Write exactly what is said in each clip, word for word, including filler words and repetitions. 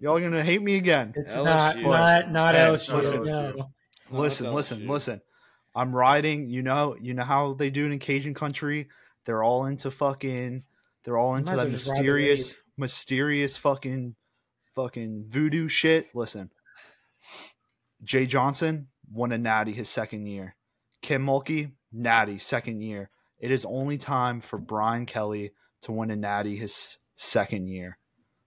Y'all gonna hate me again. It's L S U. not not not yeah, L S U. Listen, L S U. No. listen, no, listen, L S U. listen. I'm riding. You know, you know how they do it in Cajun country. They're all into fucking. They're all into that mysterious, mysterious fucking, fucking voodoo shit. Listen, Jay Johnson won a natty his second year. Kim Mulkey, natty second year. It is only time for Brian Kelly to win a natty his second year.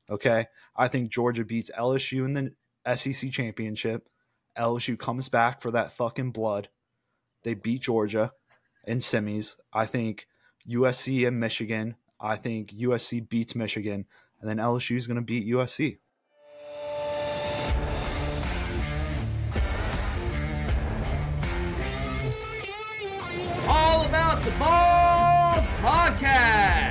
Okay, I think Georgia beats L S U in the S E C championship. L S U comes back for that fucking blood. They beat Georgia in semis. I think U S C and Michigan. I think U S C beats Michigan, and then L S U is going to beat U S C. All About the Balls Podcast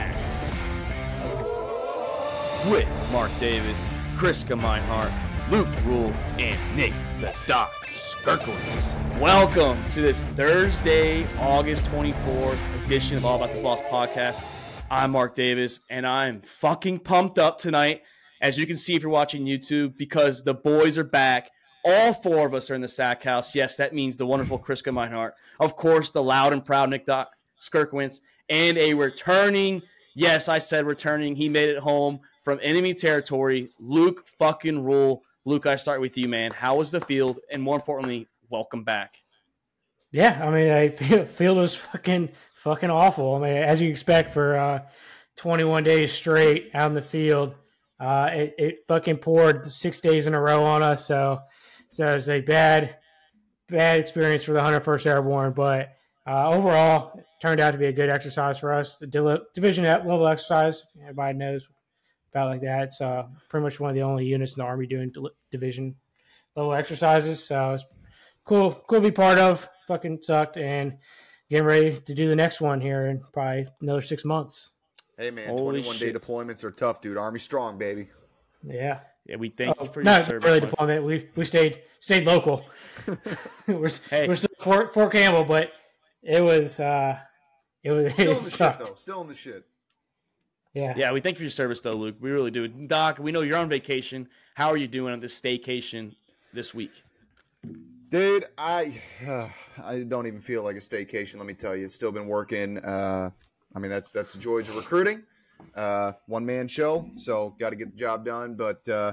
with Mark Davis, Chris Meinhardt, Luke Rule, and Nick the Doc Skirkowitz. Welcome to this Thursday, August twenty-fourth edition of All About the Balls Podcast. I'm Mark Davis, and I'm fucking pumped up tonight, as you can see if you're watching YouTube, because the boys are back. All four of us are in the sack house. Yes, that means the wonderful Chris Meinhardt, of course, the loud and proud Nick Doc Skirkowitz, and a returning, yes, I said returning, he made it home from enemy territory, Luke fucking Rule. Luke, I start with you, man. How was the field? And more importantly, welcome back. Yeah, I mean, I feel, field was fucking fucking awful. I mean, as you expect for uh, twenty-one days straight out in the field, uh, it, it fucking poured six days in a row on us. So, so it was a bad, bad experience for the one hundred first Airborne. But uh, overall, it turned out to be a good exercise for us. The dil- division level exercise, everybody knows about like that. It's uh, pretty much one of the only units in the Army doing dil- division level exercises. So it's cool, cool to be part of. Fucking sucked, and getting ready to do the next one here in probably another six months. Hey man, Holy twenty-one shit. Day deployments are tough, dude. Army strong, baby. Yeah, yeah. We thank oh, you for your service. Not really deployment. We we stayed stayed local. we're hey. we're still Fort, Fort Campbell, but it was uh, it was still it in the sucked. Shit though. Still in the shit. Yeah, yeah. We thank you for your service though, Luke. We really do. Doc, we know you're on vacation. How are you doing on this staycation this week? Dude, I uh, I don't even feel like a staycation, let me tell you. It's still been working. Uh, I mean, that's that's the joys of recruiting. Uh, one-man show, so got to get the job done. But, uh,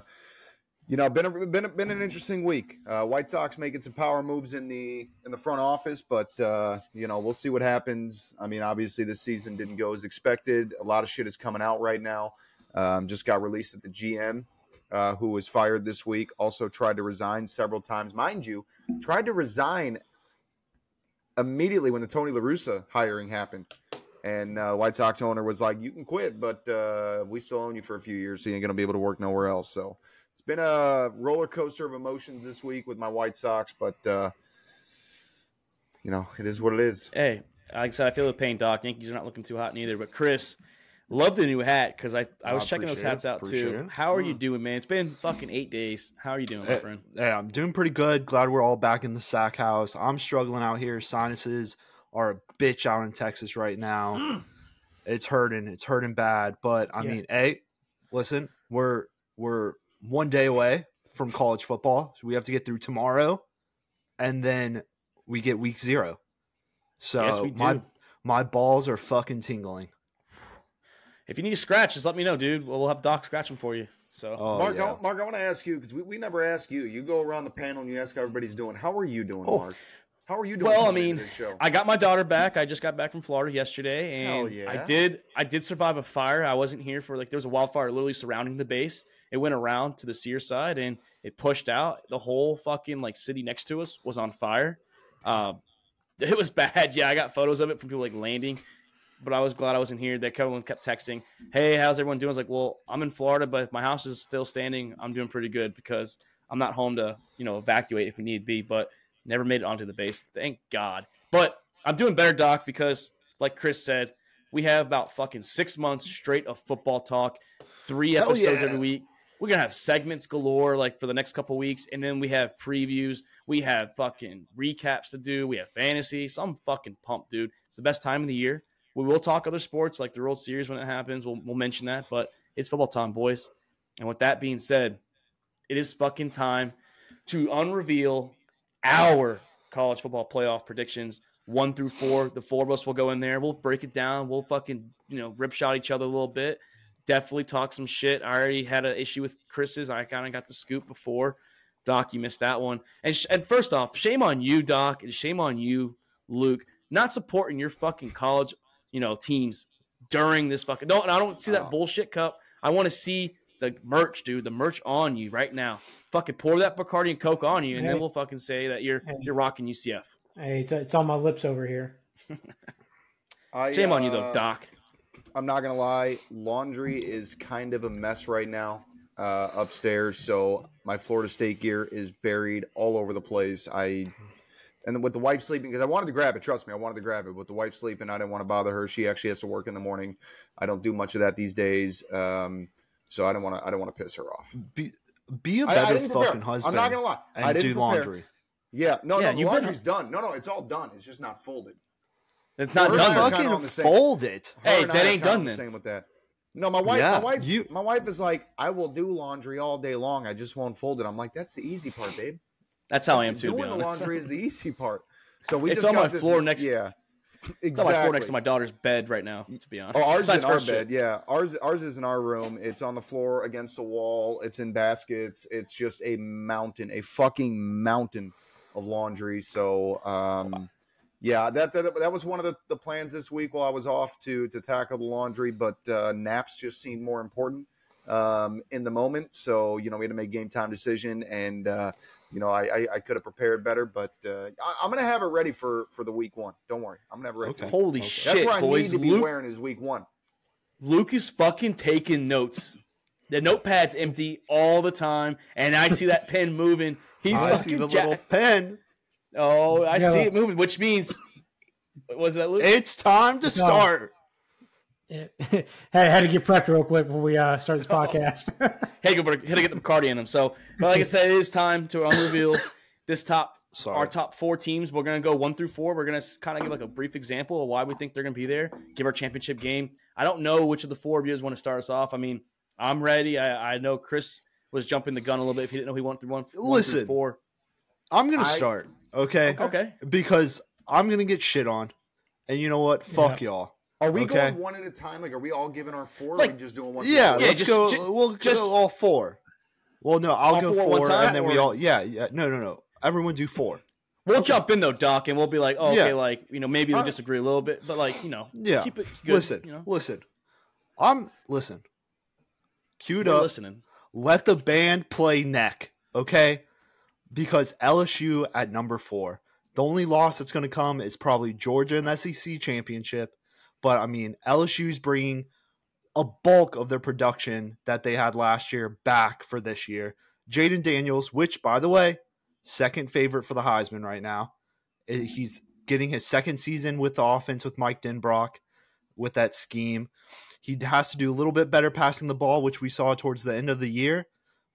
you know, been a, been a, been an interesting week. Uh, White Sox making some power moves in the in the front office, but, uh, you know, we'll see what happens. I mean, obviously this season didn't go as expected. A lot of shit is coming out right now. Um, just got released at the G M. Uh, who was fired this week, also tried to resign several times. Mind you, tried to resign immediately when the Tony La Russa hiring happened. And uh, White Sox owner was like, you can quit, but uh, we still own you for a few years, so you ain't going to be able to work nowhere else. So it's been a roller coaster of emotions this week with my White Sox, but, uh, you know, it is what it is. Hey, like I said, I feel the pain, Doc. Yankees are not looking too hot neither, but Chris – love the new hat because I, I was I checking those hats out too. It. How are you doing, man? It's been fucking eight days. How are you doing, my hey, friend? Yeah, hey, I'm doing pretty good. Glad we're all back in the sack house. I'm struggling out here. Sinuses are a bitch out in Texas right now. It's hurting. It's hurting bad. But I yeah. mean, hey, listen, we're we're one day away from college football. So we have to get through tomorrow, and then we get week zero. So yes, we do. my my balls are fucking tingling. If you need a scratch, just let me know, dude. We'll have Doc scratch them for you. So, oh, Mark, yeah. I, Mark, I want to ask you because we, we never ask you. You go around the panel and you ask how everybody's doing. How are you doing, oh. Mark? How are you doing? Well, I mean, this show? I got my daughter back. I just got back from Florida yesterday, and yeah. I did. I did survive a fire. I wasn't here for like there was a wildfire literally surrounding the base. It went around to the Sears side and it pushed out. The whole fucking like city next to us was on fire. Um, it was bad. Yeah, I got photos of it from people like landing. But I was glad I wasn't here. That everyone kept texting, hey, how's everyone doing? I was like, well, I'm in Florida, but if my house is still standing, I'm doing pretty good because I'm not home to, you know, evacuate if we need be, but never made it onto the base. Thank God. But I'm doing better, Doc, because like Chris said, we have about fucking six months straight of football talk, three Hell episodes yeah. every week. We're going to have segments galore like for the next couple weeks, and then we have previews. We have fucking recaps to do. We have fantasy. So I'm fucking pumped, dude. It's the best time of the year. We will talk other sports like the World Series when it happens. We'll, we'll mention that, but it's football time, boys. And with that being said, It is fucking time to unreveal our college football playoff predictions, one through four. The four of us will go in there. We'll break it down. We'll fucking, you know, rip shot each other a little bit. Definitely talk some shit. I already had an issue with Chris's. I kind of got the scoop before. Doc, you missed that one. And sh- and first off, shame on you, Doc, and shame on you, Luke, not supporting your fucking college, you know, teams during this fucking. No, and I don't see that bullshit cup. I want to see the merch, dude. The merch on you right now. Fucking pour that Bacardi and Coke on you, and hey. then we'll fucking say that you're hey. you're rocking U C F. Hey, it's, it's on my lips over here. I, shame uh, on you, though, Doc. I'm not gonna lie. Laundry is kind of a mess right now. Uh, upstairs, so my Florida State gear is buried all over the place. I and with the wife sleeping, because I wanted to grab it. Trust me, I wanted to grab it. With the wife sleeping, I didn't want to bother her. She actually has to work in the morning. I don't do much of that these days, um, so I don't want to. I don't want to piss her off. Be, be a better I, I fucking husband. I'm not gonna lie. I didn't do prepare. laundry. Yeah, no, yeah, no, the laundry's been... done. No, no, it's all done. It's just not folded. It's not her done. Fucking kind of fold it. Her hey, that ain't done. Then same with that. No, my wife, yeah, my wife, you... my wife is like, I will do laundry all day long. I just won't fold it. I'm like, that's the easy part, babe. That's how that's I am too. Doing the laundry is the easy part. So we it's just on got my this, floor next. Yeah, exactly. It's on my floor next to my daughter's bed right now. To be honest, oh, ours Besides is in our bed. Shit. Yeah, ours, ours is in our room. It's on the floor against the wall. It's in baskets. It's just a mountain, a fucking mountain of laundry. So. um wow. Yeah, that, that that was one of the, the plans this week while I was off to to tackle the laundry, but uh, naps just seemed more important um, in the moment. So, you know, we had to make game time decision, and, uh, you know, I, I, I could have prepared better, but uh, I, I'm going to have it ready for, for the week one. Don't worry. I'm going to have it ready. Okay. For Holy okay. shit, That's what I boys. need to be Luke, wearing is week one. Luke is fucking taking notes. The notepad's empty all the time, and I see that pen moving. He's I fucking see the jack- little pen. Oh, I yeah. see it moving, which means was that Luke? It's time to it's start. Hey, I had to get prepped real quick before we uh, start this podcast. hey, go, had to get the Bacardi in him. So, but like I said, it is time to unreveal this top, Sorry. our top four teams. We're gonna go one through four. We're gonna kind of give like a brief example of why we think they're gonna be there. Give our championship game. I don't know which of the four of you want to start us off. I mean, I'm ready. I, I know Chris was jumping the gun a little bit if he didn't know he went through one. Listen, one through four. I'm gonna I, start. Okay. Okay. Because I'm gonna get shit on, and you know what? Fuck yeah. y'all. Are we okay? going one at a time? Like, are we all giving our four? Like, or are we just doing one. Yeah. Two? Yeah. Let's just, go. Just, we'll just, go all four. Well, no, I'll go four, four time, and then or... we all. Yeah. Yeah. No. No. No. Everyone do four. We'll okay. jump in though, Doc, and we'll be like, oh, okay, yeah. like you know, maybe we we'll disagree a little bit, but like you know, yeah. keep it good. Listen. You know? Listen. I'm listen. Cued We're up. Listening. Let the band play neck. Okay. Because L S U at number four, the only loss that's going to come is probably Georgia in the S E C championship. But, I mean, L S U's bringing a bulk of their production that they had last year back for this year. Jayden Daniels, which, by the way, second favorite for the Heisman right now. He's getting his second season with the offense with Mike Denbrock with that scheme. He has to do a little bit better passing the ball, which we saw towards the end of the year.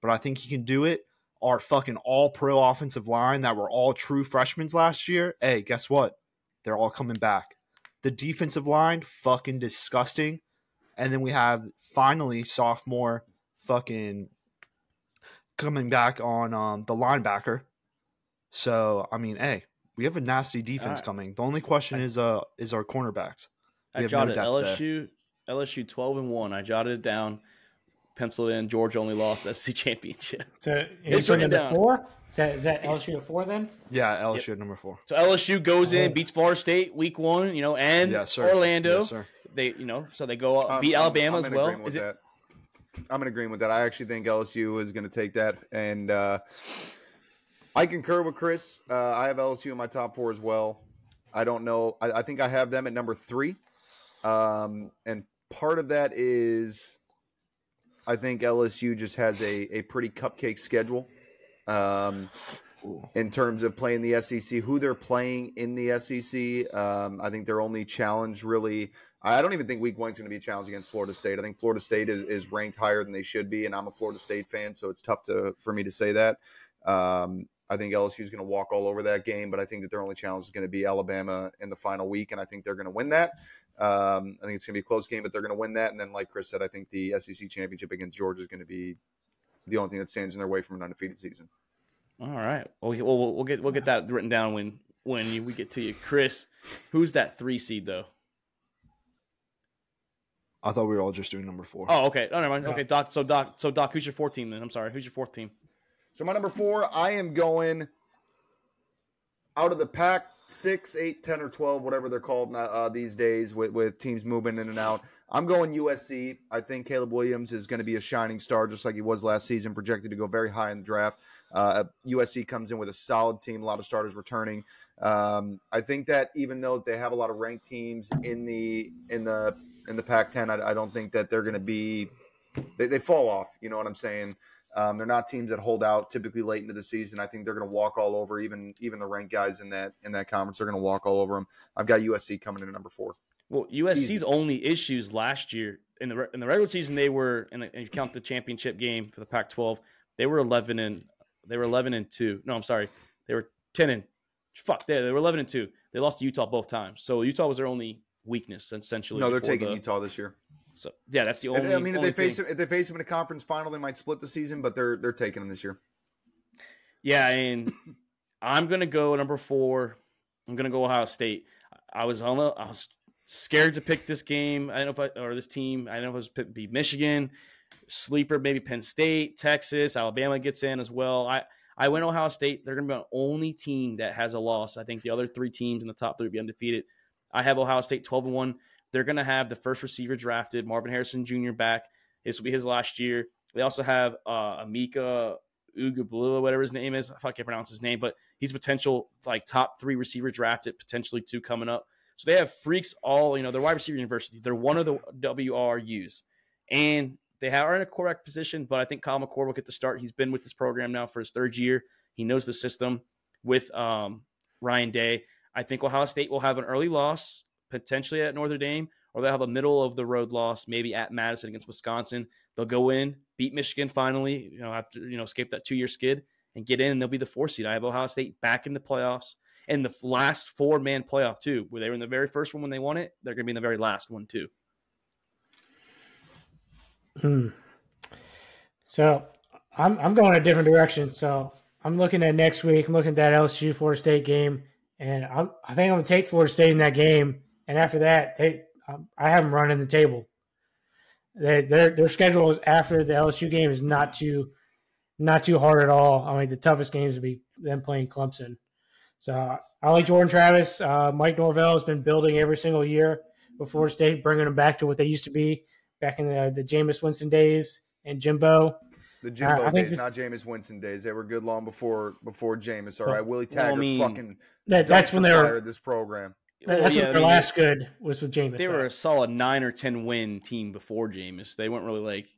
But I think he can do it. Our fucking all-pro offensive line that were all true freshmen last year, hey, guess what? They're all coming back. The defensive line, fucking disgusting. And then we have, finally, sophomore fucking coming back on um, the linebacker. So, I mean, hey, we have a nasty defense right. coming. The only question I, is uh is our cornerbacks. We I have jotted no L S U, L S U twelve and one. I jotted it down. Penciled in. Georgia only lost the S E C championship. So it's number down. four. Is that, is that L S U at four then? Yeah, L S U yep. at number four. So L S U goes in, beats Florida State week one. You know, and yes, Orlando. Yes, they, you know, so they go up, beat I'm, Alabama I'm as well. Is it... I'm in agreement with that. I actually think L S U is going to take that, and uh, I concur with Chris. Uh, I have L S U in my top four as well. I don't know. I, I think I have them at number three, um, and part of that is. I think L S U just has a, a pretty cupcake schedule um, in terms of playing the S E C, who they're playing in the S E C. Um, I think their only challenge really – I don't even think week one is going to be a challenge against Florida State. I think Florida State is, is ranked higher than they should be, and I'm a Florida State fan, so it's tough to for me to say that. Um, I think L S U is going to walk all over that game, but I think that their only challenge is going to be Alabama in the final week, and I think they're going to win that. Um, I think it's going to be a close game, but they're going to win that. And then, like Chris said, I think the S E C championship against Georgia is going to be the only thing that stands in their way from an undefeated season. All right. Well, we'll, we'll get we'll get that written down when when you, we get to you, Chris. Who's that three seed though? I thought we were all just doing number four. Oh, okay. Oh, never mind. Okay, Doc. So Doc. So Doc. Who's your fourth team then? I'm sorry. Who's your fourth team? So my number four, I am going out of the pack six, eight, ten, or twelve, whatever they're called uh, these days with, with teams moving in and out. I'm going U S C. I think Caleb Williams is going to be a shining star just like he was last season, projected to go very high in the draft. Uh, U S C comes in with a solid team, a lot of starters returning. Um, I think that even though they have a lot of ranked teams in the in the in the Pac ten, I, I don't think that they're going to be they, – they fall off, you know what I'm saying? Um, they're not teams that hold out typically late into the season. I think they're going to walk all over, even even the ranked guys in that in that conference are going to walk all over them. I've got U S C coming in at number four. Well, U S C's Easy. Only issues last year in the in the regular season they were, and you count the championship game for the Pac twelve, they were eleven and they were eleven and two. No, I'm sorry, they were ten and fuck. They they were eleven and two. They lost to Utah both times, so Utah was their only weakness essentially. No, they're taking the, Utah this year. So yeah, that's the only. I mean, if only they face thing. Him, if they face him in a conference final, they might split the season, but they're they're taking him this year. Yeah, and I'm gonna go number four. I'm gonna go Ohio State. I was on. I was scared to pick this game. I don't know if I or this team. I don't know if it was pick, be Michigan, sleeper maybe Penn State, Texas, Alabama gets in as well. I I went Ohio State. They're gonna be the only team that has a loss. I think the other three teams in the top three will be undefeated. I have Ohio State twelve and one. They're going to have the first receiver drafted, Marvin Harrison Junior back. This will be his last year. They also have uh, Emeka Egbuka, whatever his name is. I can't pronounce his name, but he's potential like top three receiver drafted, potentially two coming up. So they have freaks all, you know, they're wide receiver university. They're one of the W R Us. And they are in a quarterback position, but I think Kyle McCord will get the start. He's been with this program now for his third year. He knows the system with um, Ryan Day. I think Ohio State will have an early loss, potentially at Notre Dame, or they'll have a middle-of-the-road loss, maybe at Madison against Wisconsin. They'll go in, beat Michigan finally, you know, after you know, escape that two-year skid, and get in, and they'll be the four seed. I have Ohio State back in the playoffs, and the last four-man playoff, too, where they were in the very first one when they won it. They're going to be in the very last one, too. Hmm. So I'm, I'm going a different direction. So I'm looking at next week. I'm looking at that L S U-Florida State game, and I'm, I think I'm going to take Florida State in that game. And after that, they, um, I have them running the table. They, their their schedule is after the L S U game is not too not too hard at all. I mean, the toughest games would be them playing Clemson. So I like Jordan Travis. Uh, Mike Norvell has been building every single year with Florida State, bringing them back to what they used to be back in the, the Jameis Winston days and Jimbo. The Jimbo uh, days, this, not Jameis Winston days. They were good long before before Jameis. All right, Willie Taggart well, I mean, fucking that, that's when they were this program. Well, That's yeah, what their I mean, last good was with Jameis. They though. were a solid nine or ten win team before Jameis. They weren't really like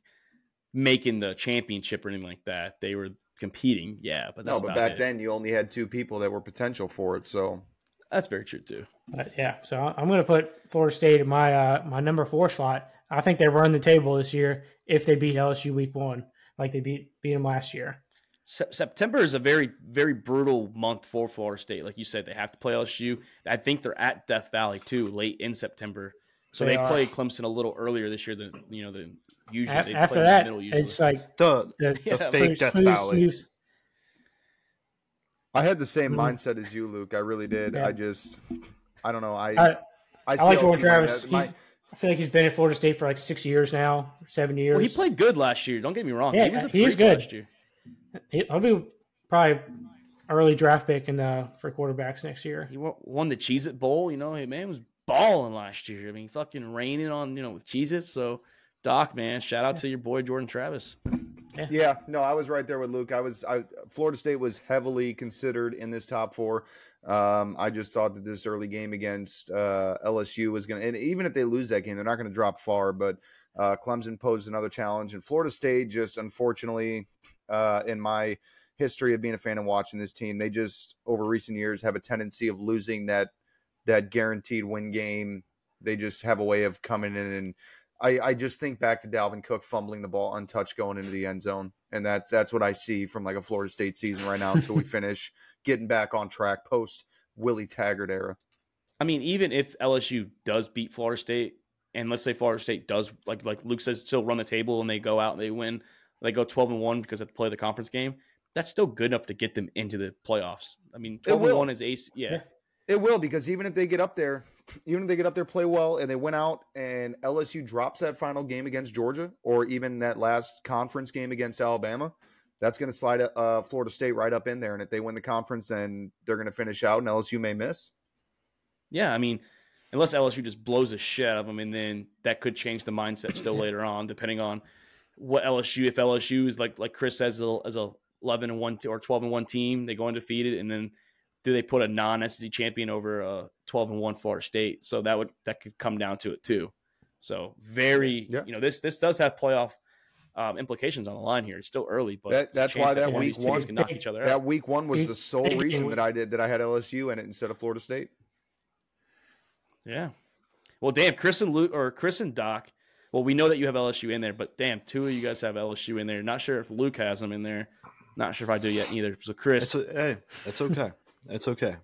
making the championship or anything like that. They were competing, yeah. But that's no, but about back it. Then you only had two people that were potential for it. So that's very true too. But yeah, so I'm going to put Florida State in my uh, my number four slot. I think they run the table this year if they beat L S U week one, like they beat beat them last year. September is a very, very brutal month for Florida State. Like you said, they have to play L S U. I think they're at Death Valley too, late in September. So they, they play Clemson a little earlier this year than you know than usually. After, they after play that, in the middle usually. It's like the the, yeah, the fake Death Valley. Please. I had the same mm-hmm. mindset as you, Luke. I really did. Yeah. I just, I don't know. I I, I, I like Jordan Travis. I feel like he's been at Florida State for like six years now, seven years. Well, he played good last year. Don't get me wrong. Yeah, he was a freak he's good. Last year. He'll be probably early draft pick in the, for quarterbacks next year. He won the Cheez-It Bowl. You know, hey, man, he was balling last year. I mean, fucking raining on, you know, with Cheez-It. So, Doc, man, shout out yeah. to your boy Jordan Travis. Yeah. yeah, no, I was right there with Luke. I was I, Florida State was heavily considered in this top four. Um, I just thought that this early game against uh, L S U was going to – and even if they lose that game, they're not going to drop far. But uh, Clemson posed another challenge. And Florida State just unfortunately – Uh, in my history of being a fan and watching this team, they just over recent years have a tendency of losing that that guaranteed win game. They just have a way of coming in, and I, I just think back to Dalvin Cook fumbling the ball untouched going into the end zone, and that's that's what I see from like a Florida State season right now until we finish getting back on track post Willie Taggart era. I mean, even if L S U does beat Florida State, and let's say Florida State does like like Luke says, still run the table and they go out and they win. they go twelve and one because they have to play the conference game, that's still good enough to get them into the playoffs. I mean, twelve and one is ace. Yeah. It will, because even if they get up there, even if they get up there, play well, and they win out, and L S U drops that final game against Georgia, or even that last conference game against Alabama, that's going to slide uh, Florida State right up in there. And if they win the conference, then they're going to finish out, and L S U may miss. Yeah, I mean, unless L S U just blows the shit out of them, and then that could change the mindset still later on, depending on what L S U. If L S U is like like Chris says, as a eleven and one or twelve and one team, they go undefeated, and then do they put a non-S E C champion over a twelve and one Florida State? So that would that could come down to it too. So very, yeah. you know, this this does have playoff um, implications on the line here. It's still early, but that, that's why that, that week one can knock each other out. That week one was the sole reason that I did that I had L S U in it instead of Florida State. Yeah. Well, damn, Chris and Luke or Chris and Doc. Well, we know that you have L S U in there, but damn, two of you guys have L S U in there. Not sure if Luke has them in there. Not sure if I do yet either. So Chris, that's a, hey, that's okay. That's okay.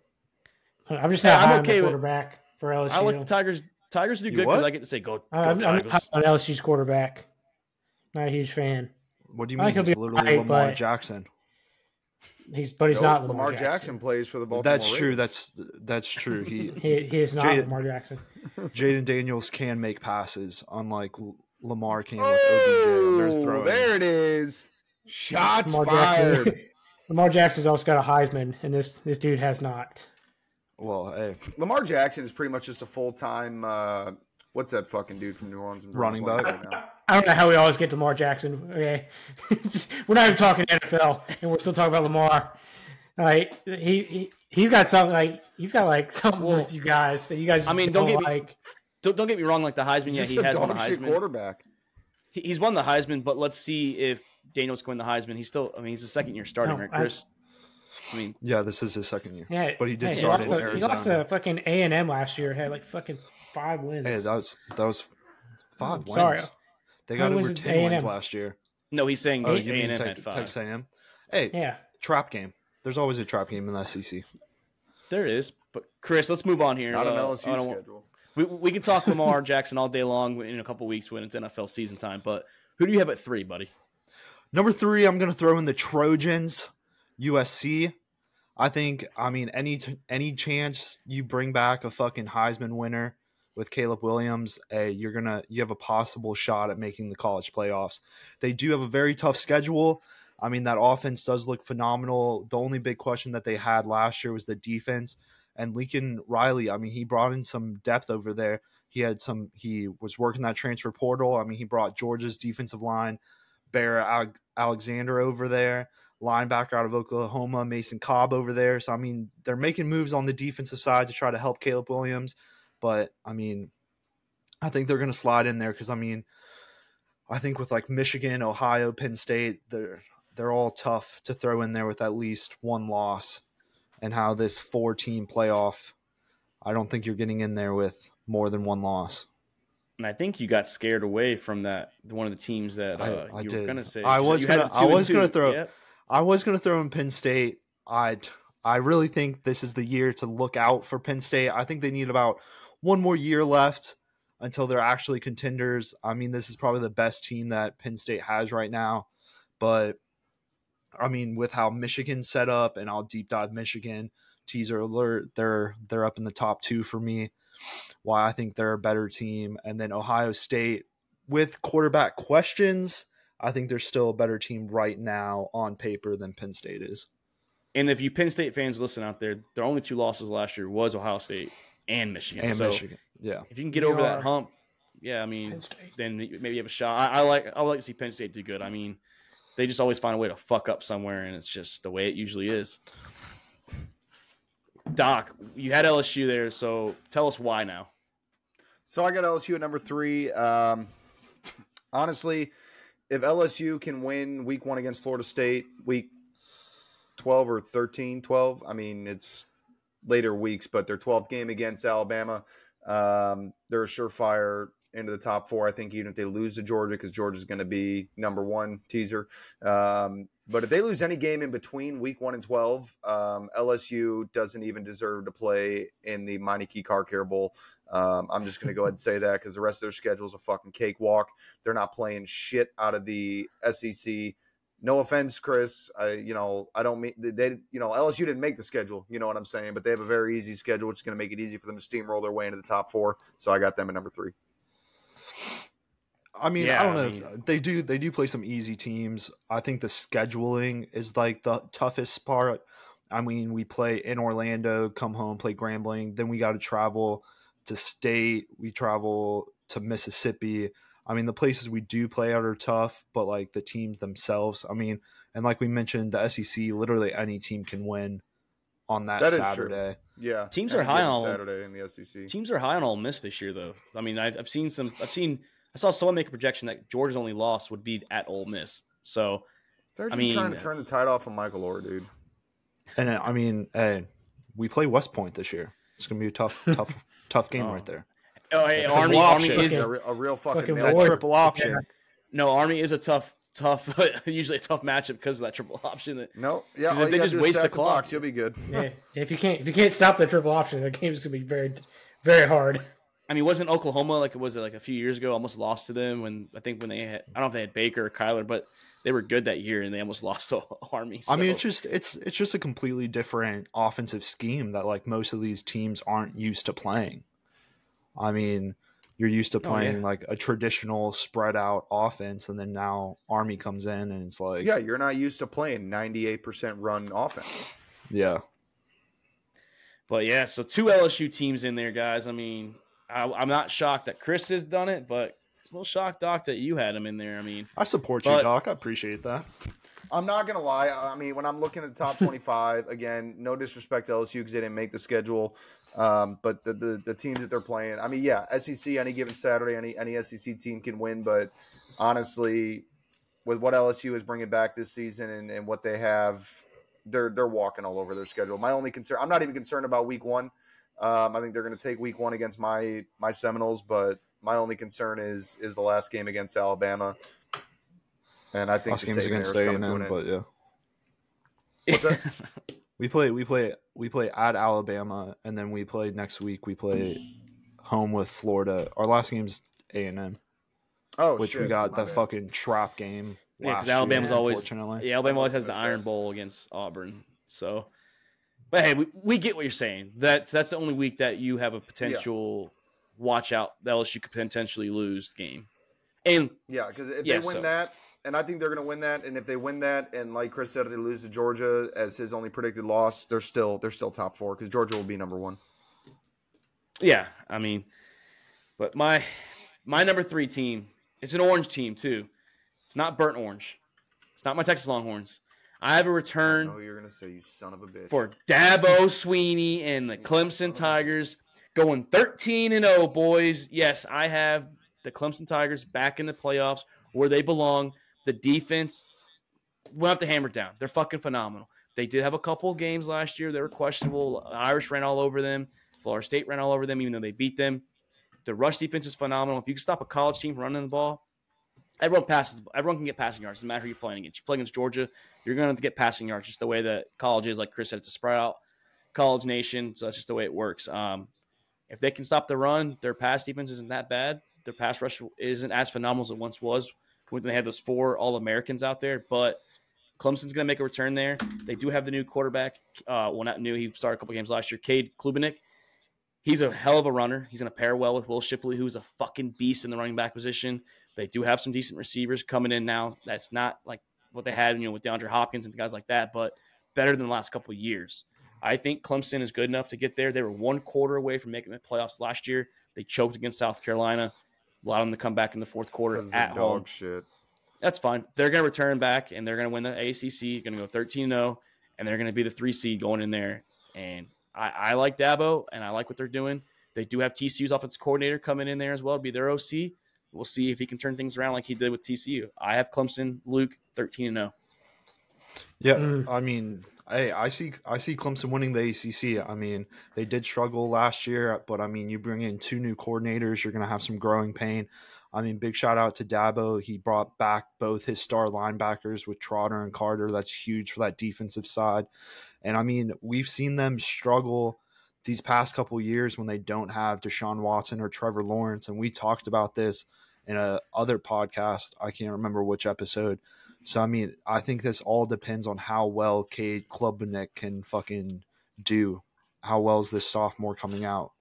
I'm just not. Yeah, I'm okay the quarterback with, for L S U. I like Tigers. Tigers do you good because I get to say go. Uh, go I'm, I'm not on L S U's quarterback. Not a huge fan. What do you I mean? He's literally right, Lamar Jackson. He's, but he's no, not Lamar, Lamar Jackson. Jackson plays for the Baltimore. That's Ravens. true. That's that's true. He he, he is not Jayden, Lamar Jackson. Jayden Daniels can make passes, unlike Lamar can. Oh, like O B J there it is. Shots Lamar fired. Jackson. Lamar Jackson's also got a Heisman, and this this dude has not. Well, hey, Lamar Jackson is pretty much just a full time. Uh, what's that fucking dude from New Orleans? Running back. Right now. I don't know how we always get Lamar Jackson. Okay, just, we're not even talking N F L, and we're still talking about Lamar. Like he, he he's got something like he's got like something well, with you guys that you guys. I mean, don't, don't get like. Me, don't, don't get me wrong. Like the Heisman, yeah, he has won the Heisman. Quarterback. He, he's won the Heisman, but let's see if Daniels can win the Heisman. He's still, I mean, he's a second year starting, no, right, Chris? I, I mean, yeah, this is his second year. Yeah, but he did hey, start. He lost, a, he lost a fucking A and M last year. Had like fucking five wins. Hey, that was that was five I'm wins. Sorry, they got over ten A and M wins last year. No, he's saying oh, A and M had five. Texas A and M. Hey, yeah, trap game. There's always a trap game in the S E C. There is, but Chris, let's move on here. Not uh, an L S U schedule. We we can talk Lamar Jackson all day long in a couple weeks when it's N F L season time. But who do you have at three, buddy? Number three, I'm going to throw in the Trojans, U S C. I think, I mean, any any chance you bring back a fucking Heisman winner with Caleb Williams, hey, you're gonna you have a possible shot at making the college playoffs. They do have a very tough schedule. I mean, that offense does look phenomenal. The only big question that they had last year was the defense. And Lincoln Riley, I mean, he brought in some depth over there. He had some. He was working that transfer portal. I mean, he brought Georgia's defensive line. Bear Alexander over there, linebacker out of Oklahoma, Mason Cobb over there. So, I mean, they're making moves on the defensive side to try to help Caleb Williams. But, I mean, I think they're going to slide in there because, I mean, I think with, like, Michigan, Ohio, Penn State, they're, they're all tough to throw in there with at least one loss. And how this four-team playoff, I don't think you're getting in there with more than one loss. And I think you got scared away from that one of the teams that uh, I, I you did. were going to say. I was going to. I was going to throw. Yep. I was going to throw in Penn State. I I really think this is the year to look out for Penn State. I think they need about one more year left until they're actually contenders. I mean, this is probably the best team that Penn State has right now. But I mean, with how Michigan set up, and I'll deep dive Michigan. Teaser alert: they're they're up in the top two for me. Why I think they're a better team. And then Ohio State with quarterback questions, I think they're still a better team right now on paper than Penn State is. And if you Penn State fans listen out there, their only two losses last year was Ohio State and Michigan. And so Michigan. Yeah. If you can get over that hump, yeah, I mean, then maybe you have a shot. I, I like I like to see Penn State do good. I mean, they just always find a way to fuck up somewhere, and it's just the way it usually is. Doc, you had L S U there, so tell us why now. So I got L S U at number three. Um, honestly, if L S U can win week one against Florida State, week twelve or thirteen, twelve, I mean, it's later weeks, but their twelfth game against Alabama, um, they're a surefire into the top four. I think even if they lose to Georgia, because Georgia's going to be number one, teaser, um, But if they lose any game in between week one and twelve, um, L S U doesn't even deserve to play in the Meineke Car Care Bowl. Um, I'm just going to go ahead and say that because the rest of their schedule is a fucking cakewalk. They're not playing shit out of the S E C. No offense, Chris. I, you know, I don't mean they. You know, L S U didn't make the schedule. You know what I'm saying? But they have a very easy schedule, which is going to make it easy for them to steamroll their way into the top four. So I got them at number three. I mean, yeah, I don't know. I mean, if they do. They do play some easy teams. I think the scheduling is like the toughest part. I mean, we play in Orlando, come home, play Grambling, then we got to travel to state. We travel to Mississippi. I mean, the places we do play out are tough, but, like, the teams themselves, I mean, and like we mentioned, the S E C, literally any team can win on that, that Saturday. Yeah. Teams are high on Saturday in the S E C. Teams are high on Ole Miss this year, though. I mean, I've, I've seen some – I've seen – I saw someone make a projection that Georgia's only loss would be at Ole Miss. So, they're just I mean, trying to turn the tide off of Michael Orr, dude. And, I mean, hey, we play West Point this year. It's going to be a tough, tough, tough game oh. right there. Oh, hey, Army, Army is a, a real fucking, fucking that triple option. Yeah. No, Army is a tough, tough, usually a tough matchup because of that triple option. That, no, yeah, if they just waste the clock, the you'll be good. Yeah, if you can't, if you can't stop that triple option, the game's gonna be very, very hard. I mean, wasn't Oklahoma like it was like a few years ago? Almost lost to them when I think when they had, I don't know if they had Baker or Kyler, but they were good that year and they almost lost to Army. So. I mean, it's just it's it's just a completely different offensive scheme that like most of these teams aren't used to playing. I mean, you're used to playing oh, yeah. like a traditional spread out offense, and then now Army comes in and it's like, yeah, you're not used to playing ninety-eight percent run offense. Yeah. But yeah, so two L S U teams in there, guys. I mean, I, I'm not shocked that Chris has done it, but a little shocked, Doc, that you had him in there. I mean, I support but, you, Doc. I appreciate that. I'm not going to lie. I mean, when I'm looking at the top twenty-five, again, no disrespect to L S U because they didn't make the schedule. Um, but the, the the teams that they're playing, I mean, yeah, S E C, any given Saturday, any any S E C team can win. But honestly, with what L S U is bringing back this season and, and what they have, they're they're walking all over their schedule. My only concern, I'm not even concerned about week one. Um, I think they're going to take week one against my my Seminoles. But my only concern is is the last game against Alabama. And I think last the game's against A and M, but yeah. What's that? We play, we play, we play at Alabama, and then we play next week. We play home with Florida. Our last game's A and M. Oh, which shit. we got My the bad. fucking trap game. Yeah, because Alabama's year, always, yeah, Alabama always has the Iron Bowl against Auburn. So, but hey, we, we get what you're saying. That's that's the only week that you have a potential yeah. watch out that L S U could potentially lose game. And yeah, because if yeah, they win so. that. And I think they're going to win that. And if they win that, and like Chris said, if they lose to Georgia as his only predicted loss, they're still they're still top four because Georgia will be number one. Yeah, I mean, but my my number three team, it's an orange team too. It's not burnt orange. It's not my Texas Longhorns. I have a return. I know you're going to say, you son of a bitch, for Dabo Sweeney and the Clemson Tigers, going thirteen and oh, boys. Yes, I have the Clemson Tigers back in the playoffs where they belong. The defense, we'll have to hammer down. They're fucking phenomenal. They did have a couple of games last year that were questionable. Irish ran all over them. Florida State ran all over them, even though they beat them. The rush defense is phenomenal. If you can stop a college team from running the ball, everyone passes. Everyone can get passing yards. It doesn't matter who you're playing against. You play against Georgia, you're going to have to get passing yards just the way that college is. Like Chris said, it's a spread out college nation, so that's just the way it works. Um, if they can stop the run, their pass defense isn't that bad. Their pass rush isn't as phenomenal as it once was when they had those four All-Americans out there, but Clemson's going to make a return there. They do have the new quarterback. Uh, well, not new. He started a couple games last year. Cade Klubnik. He's a hell of a runner. He's going to pair well with Will Shipley, who's a fucking beast in the running back position. They do have some decent receivers coming in now. That's not like what they had, you know, with DeAndre Hopkins and guys like that, but better than the last couple of years. I think Clemson is good enough to get there. They were one quarter away from making the playoffs last year. They choked against South Carolina. Allowed them to come back in the fourth quarter at home. Dog shit. That's fine. They're going to return back, and they're going to win the A C C. Going to go thirteen and oh, and they're going to be the three seed going in there. And I, I like Dabo, and I like what they're doing. They do have T C U's offensive coordinator coming in there as well to be their O C. We'll see if he can turn things around like he did with T C U. I have Clemson, Luke, thirteen and oh. Yeah, mm. I mean, hey, I see, I see Clemson winning the A C C. I mean, they did struggle last year, but I mean, you bring in two new coordinators, you're going to have some growing pain. I mean, big shout out to Dabo. He brought back both his star linebackers with Trotter and Carter. That's huge for that defensive side. And I mean, we've seen them struggle these past couple of years when they don't have Deshaun Watson or Trevor Lawrence. And we talked about this in a other podcast. I can't remember which episode. So, I mean, I think this all depends on how well Cade Klubnik can fucking do. How well is this sophomore coming out?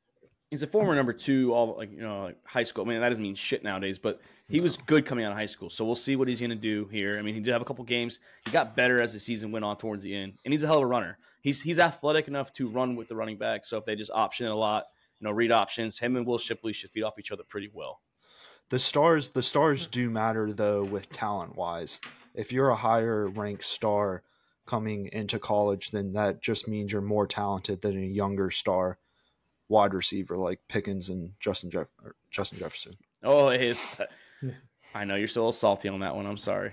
He's a former number two, all like you know, like high school. I mean, that doesn't mean shit nowadays, but he no. was good coming out of high school. So we'll see what he's going to do here. I mean, he did have a couple games. He got better as the season went on towards the end, and he's a hell of a runner. He's he's athletic enough to run with the running back. So if they just option it a lot, you know, read options, him and Will Shipley should feed off each other pretty well. The stars, the stars do matter though, with talent wise. If you're a higher ranked star coming into college, then that just means you're more talented than a younger star wide receiver like Pickens and Justin Jeff- Justin Jefferson. Oh, it's, I know you're still a little salty on that one. I'm sorry.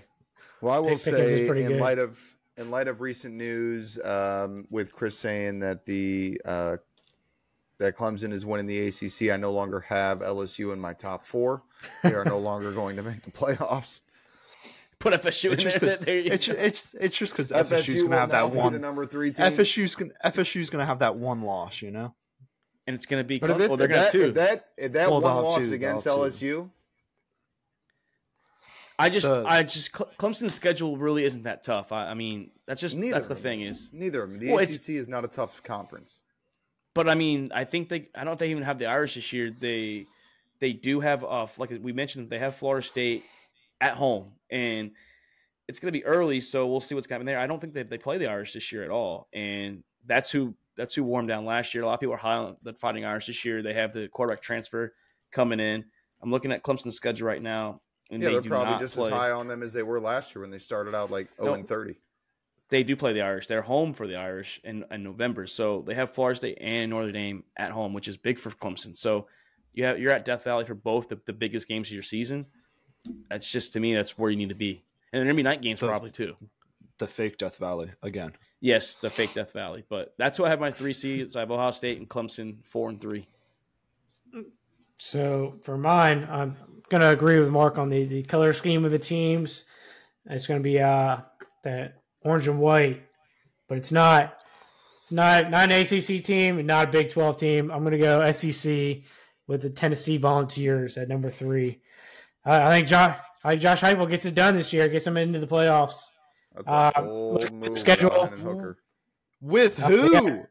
Well, I will Pick- say in good. light of in light of recent news, um, with Chris saying that the uh, that Clemson is winning the A C C, I no longer have L S U in my top four. They are no longer going to make the playoffs. Put F S U it's in just there. there it's, it's it's just because F S U's gonna have that one. The number three team. FSU's gonna FSU's gonna have that one loss, you know, and it's gonna be. But if it, well, they're if gonna that, have two. If that if that well, one loss two, against L S U, two. I just the, I just Clemson's schedule really isn't that tough. I, I mean, that's just neither that's the thing is neither of them. The well, A C C is not a tough conference. But I mean, I think they. I don't think they even have the Irish this year. They they do have uh, like we mentioned, they have Florida State at home, and it's going to be early, so we'll see what's happening there. I don't think that they play the Irish this year at all, and that's who that's who wore them down last year. A lot of people are high on the Fighting Irish this year. They have the quarterback transfer coming in. I'm looking at Clemson's schedule right now, and yeah, they they're do probably not just play. as high on them as they were last year when they started out like zero and thirty. They do play the Irish. They're home for the Irish in, in November, so they have Florida State and Northern Dame at home, which is big for Clemson. So you have, you're at Death Valley for both the, the biggest games of your season. That's just, to me, that's where you need to be. And there'll be night games the, probably too. The fake Death Valley again. Yes, the fake Death Valley. But that's why I have my three seeds. I have Ohio State and Clemson four and three. So for mine, I'm going to agree with Mark on the, the color scheme of the teams. It's going to be uh, that orange and white, but it's not. It's not not an A C C team and not a Big twelve team. I'm going to go S E C with the Tennessee Volunteers at number three. I think Josh, I think Josh Heupel gets it done this year. Gets him into the playoffs. That's uh, a whole move schedule. Hooker. With who?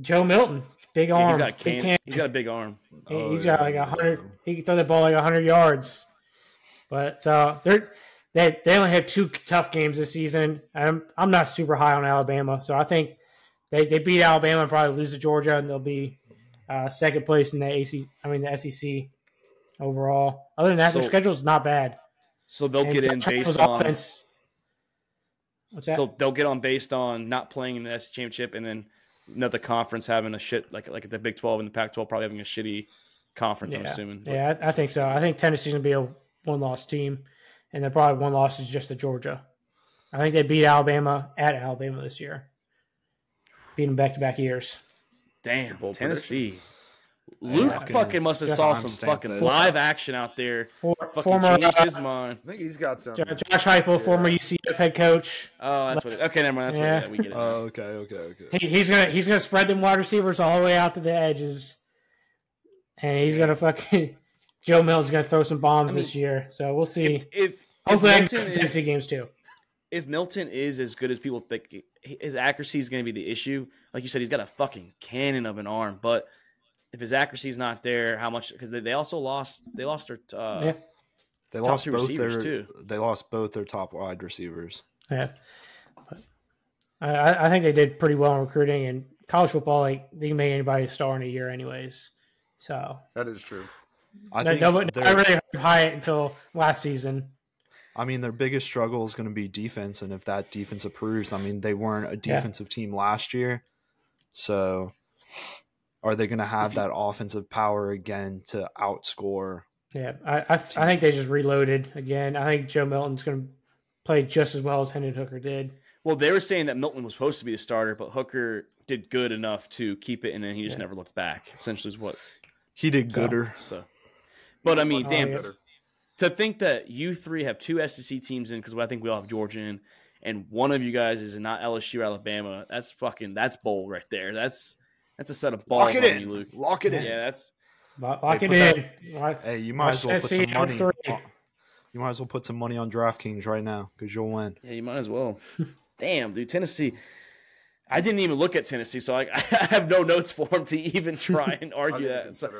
Joe Milton. Big arm. He's got a, can- big he's got a big arm. Oh, he's yeah. got like a hundred. He can throw the ball like a hundred yards. But so they're they they only had two tough games this season. I'm I'm not super high on Alabama, so I think they, they beat Alabama and probably lose to Georgia, and they'll be uh, second place in the A C. I mean the S E C. Overall, other than that, so, their schedule's not bad. So they'll and get in based on offense. What's that? So they'll get on based on not playing in the S E C championship, and then another conference having a shit like like the Big twelve and the Pac twelve probably having a shitty conference. Yeah. I'm assuming. Yeah, but, I, I think so. I think Tennessee's gonna be a one loss team, and they're probably one loss is just to Georgia. I think they beat Alabama at Alabama this year. Beat them back to back years. Damn, Tennessee. Prediction. Luke yeah, fucking must have yeah, saw I'm some fucking this. live action out there. For, former, changed his mind. I think he's got some. Josh Heupel, yeah. former U C F head coach. Oh, that's what. It, okay, never mind. That's yeah. what it, we get. It. Oh, okay, okay, okay. He, he's gonna he's gonna spread them wide receivers all the way out to the edges, and he's gonna fucking Joe Milton's gonna throw some bombs I mean, this year. So we'll see. If, if hopefully, if Milton I can see games too. If Milton is as good as people think, his accuracy is gonna be the issue. Like you said, he's got a fucking cannon of an arm, but. If his accuracy is not there, how much? Because they, they also lost. They lost their. Uh, yeah. They top lost two both their. Too. They lost both their top wide receivers. Yeah, but I, I think they did pretty well in recruiting and college football. Like they can make anybody a star in a year, anyways. So that is true. I no, think no, no, I really heard Hyatt until last season. I mean, their biggest struggle is going to be defense, and if that defense improves, I mean, they weren't a defensive yeah. team last year, so. Are they going to have that offensive power again to outscore? Yeah, I I, I think they just reloaded again. I think Joe Milton's going to play just as well as Hendon Hooker did. Well, they were saying that Milton was supposed to be the starter, but Hooker did good enough to keep it, and then he just yeah. never looked back. Essentially, is what he did gooder. So, so. But I mean, oh, damn, yes. to think that you three have two S E C teams in, because I think we all have Georgia in, and one of you guys is not L S U or Alabama. That's fucking, that's bold right there. That's that's a set of balls. Lock it on in, you, Luke. Lock it yeah, in. Yeah, that's lock, lock hey, it in. Hey, you might as well put some money. You might as well put some money on DraftKings right now because you'll win. Yeah, you might as well. Damn, dude, Tennessee. I didn't even look at Tennessee, so I, I have no notes for him to even try and argue that. So,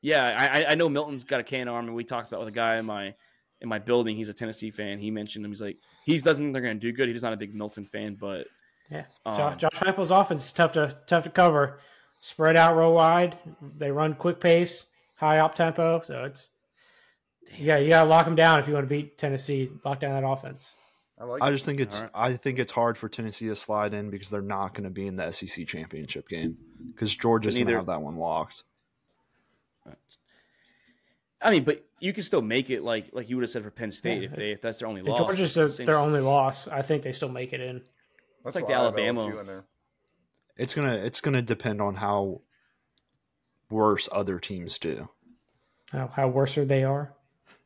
yeah, I, I know Milton's got a can arm, and we talked about with a guy in my in my building. He's a Tennessee fan. He mentioned him. He's like, he doesn't think they're going to do good. He's not a big Milton fan, but yeah, um, Josh Heupel's offense is tough to tough to cover. Spread out, row wide. They run quick pace, high up tempo. So it's damn. yeah, you got to lock them down if you want to beat Tennessee. Lock down that offense. I, like I just it. think it's right. I think it's hard for Tennessee to slide in because they're not going to be in the S E C championship game because Georgia's going to have that one locked. I mean, but you can still make it like like you would have said for Penn State yeah. if they if that's their only if loss. Georgia's their, their only loss. I think they still make it in. That's it's like the Alabama. In there. It's gonna it's gonna depend on how worse other teams do. How how worser they are.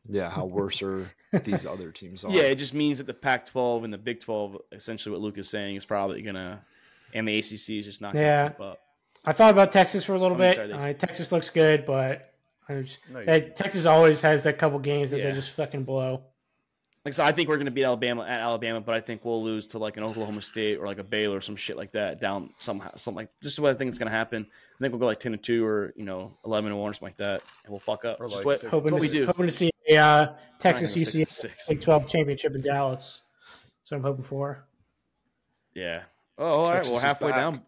Yeah, how worser these other teams are. Yeah, it just means that the Pac twelve and the Big twelve, essentially what Luke is saying, is probably going to – and the A C C is just not going to yeah. keep up. I thought about Texas for a little I'm bit. Sorry, uh, Texas looks good, but just, no, they, Texas always has that couple games that yeah. they just fucking blow. Like, so I think we're going to beat Alabama at Alabama, but I think we'll lose to like an Oklahoma State or like a Baylor or some shit like that down somehow. Something like just what I think is going to happen. I think we'll go like ten and two or you know eleven and one or something like that, and we'll fuck up. Or just like what, six, hoping, what we do. hoping to see a uh, Texas U C F Big twelve championship in Dallas. So I'm hoping for. Yeah. Oh, all Texas right. We're halfway back. down.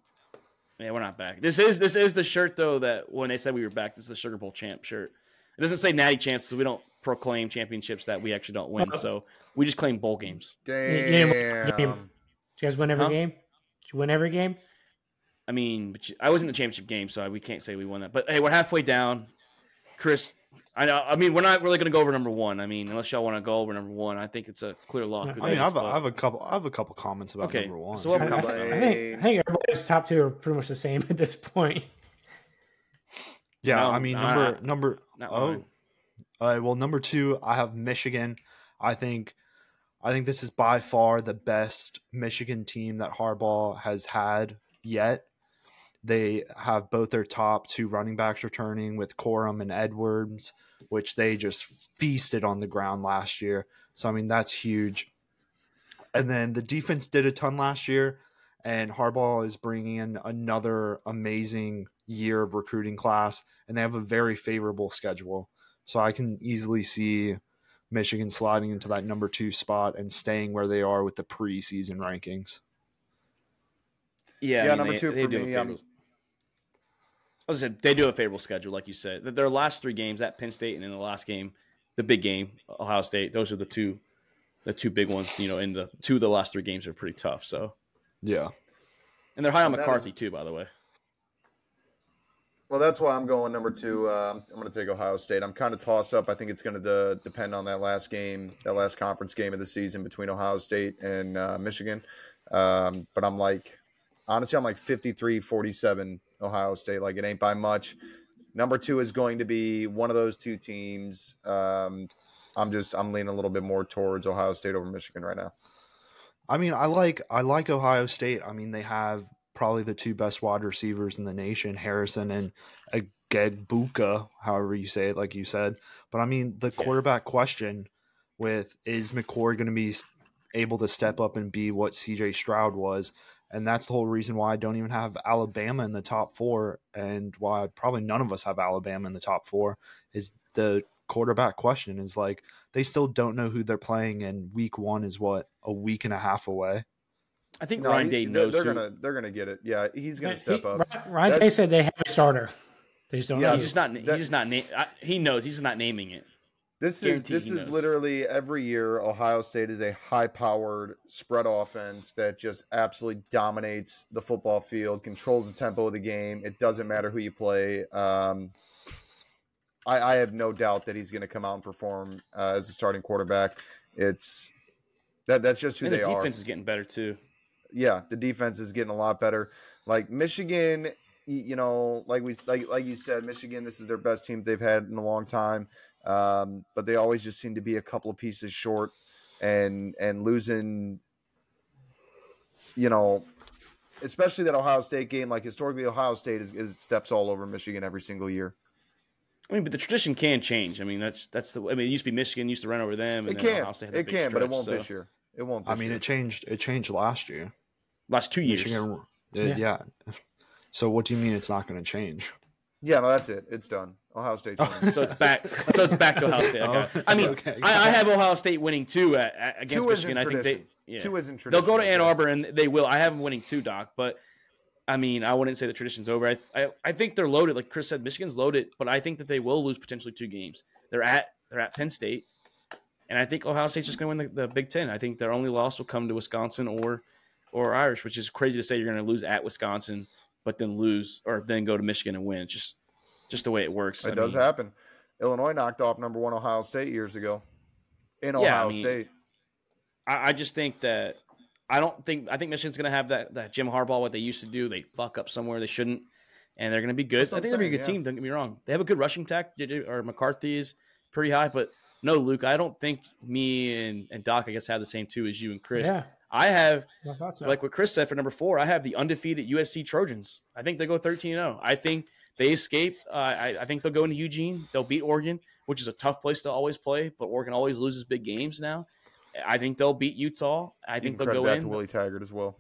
Yeah, we're not back. This is this is the shirt though that when they said we were back, this is the Sugar Bowl champ shirt. It doesn't say natty champs, so we don't proclaim championships that we actually don't win. So we just claim bowl games. Damn. Did you guys win every huh? game? Did you win every game? I mean, but you, I was in the championship game, so I, we can't say we won that. But, hey, we're halfway down. Chris, I know. I mean, we're not really going to go over number one. I mean, unless y'all want to go over number one, I think it's a clear lock. I mean, I have, a, I have a couple I have a couple comments about okay. number one. So we'll have a couple. I, I, think, I think everybody's top two are pretty much the same at this point. Yeah, no, I mean, number – number. Not oh. Mine. Uh, well, number two, I have Michigan. I think, I think this is by far the best Michigan team that Harbaugh has had yet. They have both their top two running backs returning with Corum and Edwards, which they just feasted on the ground last year. So I mean that's huge. And then the defense did a ton last year, and Harbaugh is bringing in another amazing year of recruiting class, and they have a very favorable schedule. So I can easily see Michigan sliding into that number two spot and staying where they are with the preseason rankings. Yeah, yeah I mean, number they, two they for me. Um... I was saying, they do a favorable schedule, like you said. Their last three games at Penn State, and then the last game, the big game, Ohio State. Those are the two, the two big ones. You know, and the two of the last three games are pretty tough. So yeah, and they're high on and McCarthy is... too, by the way. Well, that's why I'm going number two. Uh, I'm going to take Ohio State. I'm kind of toss up. I think it's going to de- depend on that last game, that last conference game of the season between Ohio State and uh, Michigan. Um, but I'm like, honestly, I'm like fifty-three forty-seven Ohio State. Like, it ain't by much. Number two is going to be one of those two teams. Um, I'm just, I'm leaning a little bit more towards Ohio State over Michigan right now. I mean, I like, I like Ohio State. I mean, they have probably the two best wide receivers in the nation, Harrison and Egbuka, however you say it, like you said. But, I mean, the yeah. quarterback question with is McCord going to be able to step up and be what C J. Stroud was? And that's the whole reason why I don't even have Alabama in the top four, and why probably none of us have Alabama in the top four, is the quarterback question is like they still don't know who they're playing, and week one is, what, a week and a half away? I think no, Ryan Day he, knows they're who. gonna they're gonna get it. Yeah, he's gonna he, step up. Ryan That's, Day said they have a starter. They just don't. Yeah, he's just not. That, he's just not. Na- I, he knows. He's not naming it. This Guaranteed is this is knows. literally every year. Ohio State is a high-powered spread offense that just absolutely dominates the football field, controls the tempo of the game. It doesn't matter who you play. Um, I, I have no doubt that he's going to come out and perform uh, as a starting quarterback. It's that that's just who and they the are. The defense is getting better too. Yeah, the defense is getting a lot better. Like Michigan, you know, like we like like you said, Michigan, this is their best team they've had in a long time. um, but they always just seem to be a couple of pieces short, and and losing, you know, especially that Ohio State game. Like, historically, Ohio State is, is steps all over Michigan every single year. I mean, but the tradition can change. I mean, that's that's the. I mean, it used to be Michigan used to run over them. And it can, Ohio State had it can, stretch, but it won't so. this year. It won't. This I mean, year. it changed. It changed last year. Last two years. Michigan, it, yeah. yeah. So what do you mean it's not going to change? Yeah, no, that's it. It's done. Ohio State's winning. so it's back. So it's back to Ohio State. Okay. I mean, okay, I, I have Ohio State winning two at, at, against two Michigan. I think they yeah. two isn't tradition. They'll go to Ann Arbor and they will. I have them winning two, Doc, but. I mean, I wouldn't say the tradition's over. I, I I think they're loaded. Like Chris said, Michigan's loaded, but I think that they will lose potentially two games. They're at they're at Penn State, and I think Ohio State's just going to win the, the Big Ten. I think their only loss will come to Wisconsin or or Irish, which is crazy to say you're going to lose at Wisconsin, but then lose or then go to Michigan and win. It's just just the way it works. It I does mean, happen. Illinois knocked off number one Ohio State years ago in Ohio yeah, I mean, State. I, I just think that. I don't think – I think Michigan's going to have that, that Jim Harbaugh, what they used to do. They fuck up somewhere they shouldn't, and they're going to be good. I think they're going to be a good yeah. team. Don't get me wrong. They have a good rushing attack, or McCarthy is pretty high. But, no, Luke, I don't think me and, and Doc, I guess, have the same two as you and Chris. Yeah. I have I so. – like what Chris said for number four, I have the undefeated U S C Trojans. I think they go thirteen and oh. I think they escape. Uh, I, I think they'll go into Eugene. They'll beat Oregon, which is a tough place to always play, but Oregon always loses big games now. I think they'll beat Utah. I think they'll go in. To Willie Taggart as well.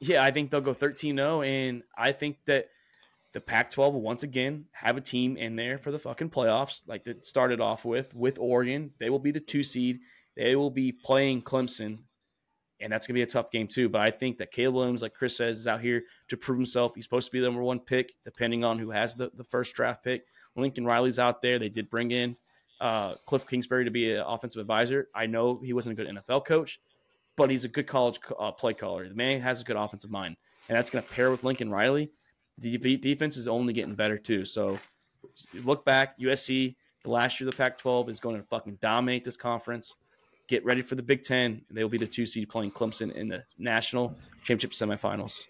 Yeah, I think they'll go thirteen and oh, and I think that the Pac twelve will once again have a team in there for the fucking playoffs, like it started off with, with Oregon. They will be the two seed. They will be playing Clemson, and that's going to be a tough game too. But I think that Caleb Williams, like Chris says, is out here to prove himself. He's supposed to be the number one pick, depending on who has the, the first draft pick. Lincoln Riley's out there. They did bring in Uh, Cliff Kingsbury to be an offensive advisor. I know he wasn't a good N F L coach, but he's a good college uh, play caller. The man has a good offensive mind, and that's going to pair with Lincoln Riley. The de- defense is only getting better too. So look back, U S C, the last year of the Pac twelve is going to fucking dominate this conference. Get ready for the Big Ten. They will be the two seed playing Clemson in the national championship semifinals.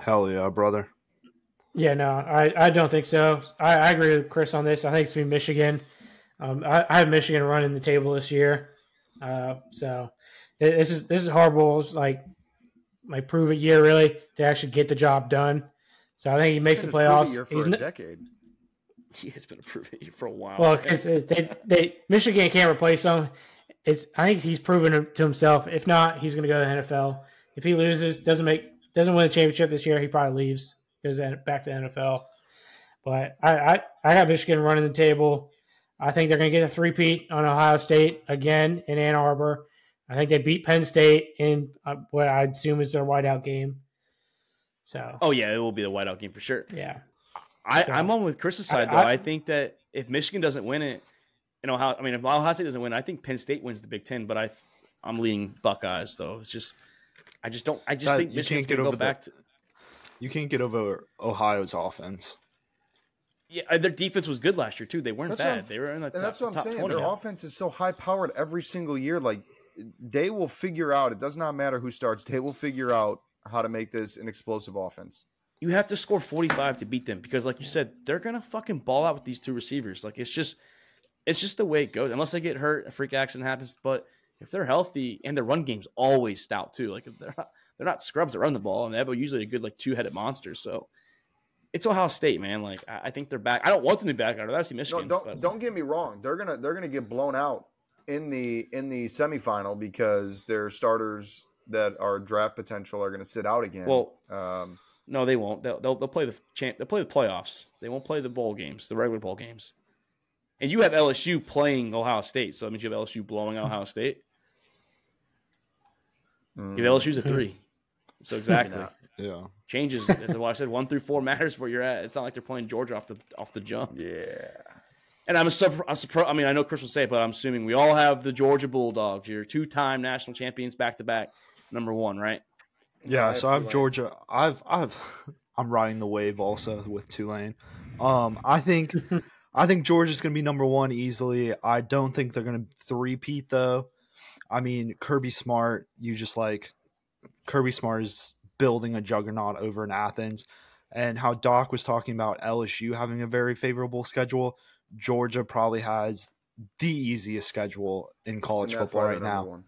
Hell yeah, brother. Yeah, no, I, I don't think so. I, I agree with Chris on this. I think it's going to be Michigan. Um, I, I have Michigan running the table this year. Uh, so it, this is this is Harbaugh's like my prove it year really to actually get the job done. So I think he makes the playoffs. Year for He's a n- decade. He has been a prove it year for a while. Well, because they, they Michigan can't replace him. It's I think he's proven to himself. If not, he's going to go to the N F L. If he loses, doesn't make doesn't win the championship this year, he probably leaves. Goes back to the N F L. But I, I, I got Michigan running the table. I think they're going to get a three-peat on Ohio State again in Ann Arbor. I think they beat Penn State in what I assume is their whiteout game. So. Oh, yeah, it will be the whiteout game for sure. Yeah. I, so, I'm on with Chris's side, I, though. I, I think that if Michigan doesn't win it, and Ohio, I mean, if Ohio State doesn't win, I think Penn State wins the Big Ten, but I, I'm leaning Buckeyes, though. It's just – I just don't – I just God, think Michigan's going to go back the- to – You can't get over Ohio's offense. Yeah, their defense was good last year, too. They weren't that's bad. They were in the and top, that's what I'm top saying. Their now. offense is so high-powered every single year. Like, they will figure out. It does not matter who starts. They will figure out how to make this an explosive offense. You have to score forty-five to beat them because, like you said, they're going to fucking ball out with these two receivers. Like, it's just it's just the way it goes. Unless they get hurt, a freak accident happens. But if they're healthy, and their run game's always stout, too. Like, if they're not... They're not scrubs that run the ball, and they have usually a good like two-headed monster. So it's Ohio State, man. Like I think they're back. I don't want them to be back. I'd rather see Michigan. No, don't but. don't get me wrong. They're gonna they're gonna get blown out in the in the semifinal because their starters that are draft potential are gonna sit out again. Well, um, no, they won't. They'll they'll, they'll play the champ, they'll play the playoffs. They won't play the bowl games, the regular bowl games. And you have L S U playing Ohio State, so that means you have L S U blowing out Ohio State. Mm. You have L S U's a three. So exactly, yeah. Changes as I said, one through four matters where you're at. It's not like they're playing Georgia off the off the jump. Yeah, and I'm a sub. I mean, I know Chris will say it, but I'm assuming we all have the Georgia Bulldogs. Your two-time national champions, back to back, number one, right? Yeah. So I've Georgia. I've I've I'm riding the wave also with Tulane. Um, I think I think Georgia's going to be number one easily. I don't think they're going to three-peat though. I mean, Kirby Smart. You just like. Kirby Smart is building a juggernaut over in Athens, and how Doc was talking about L S U having a very favorable schedule. Georgia probably has the easiest schedule in college football right now.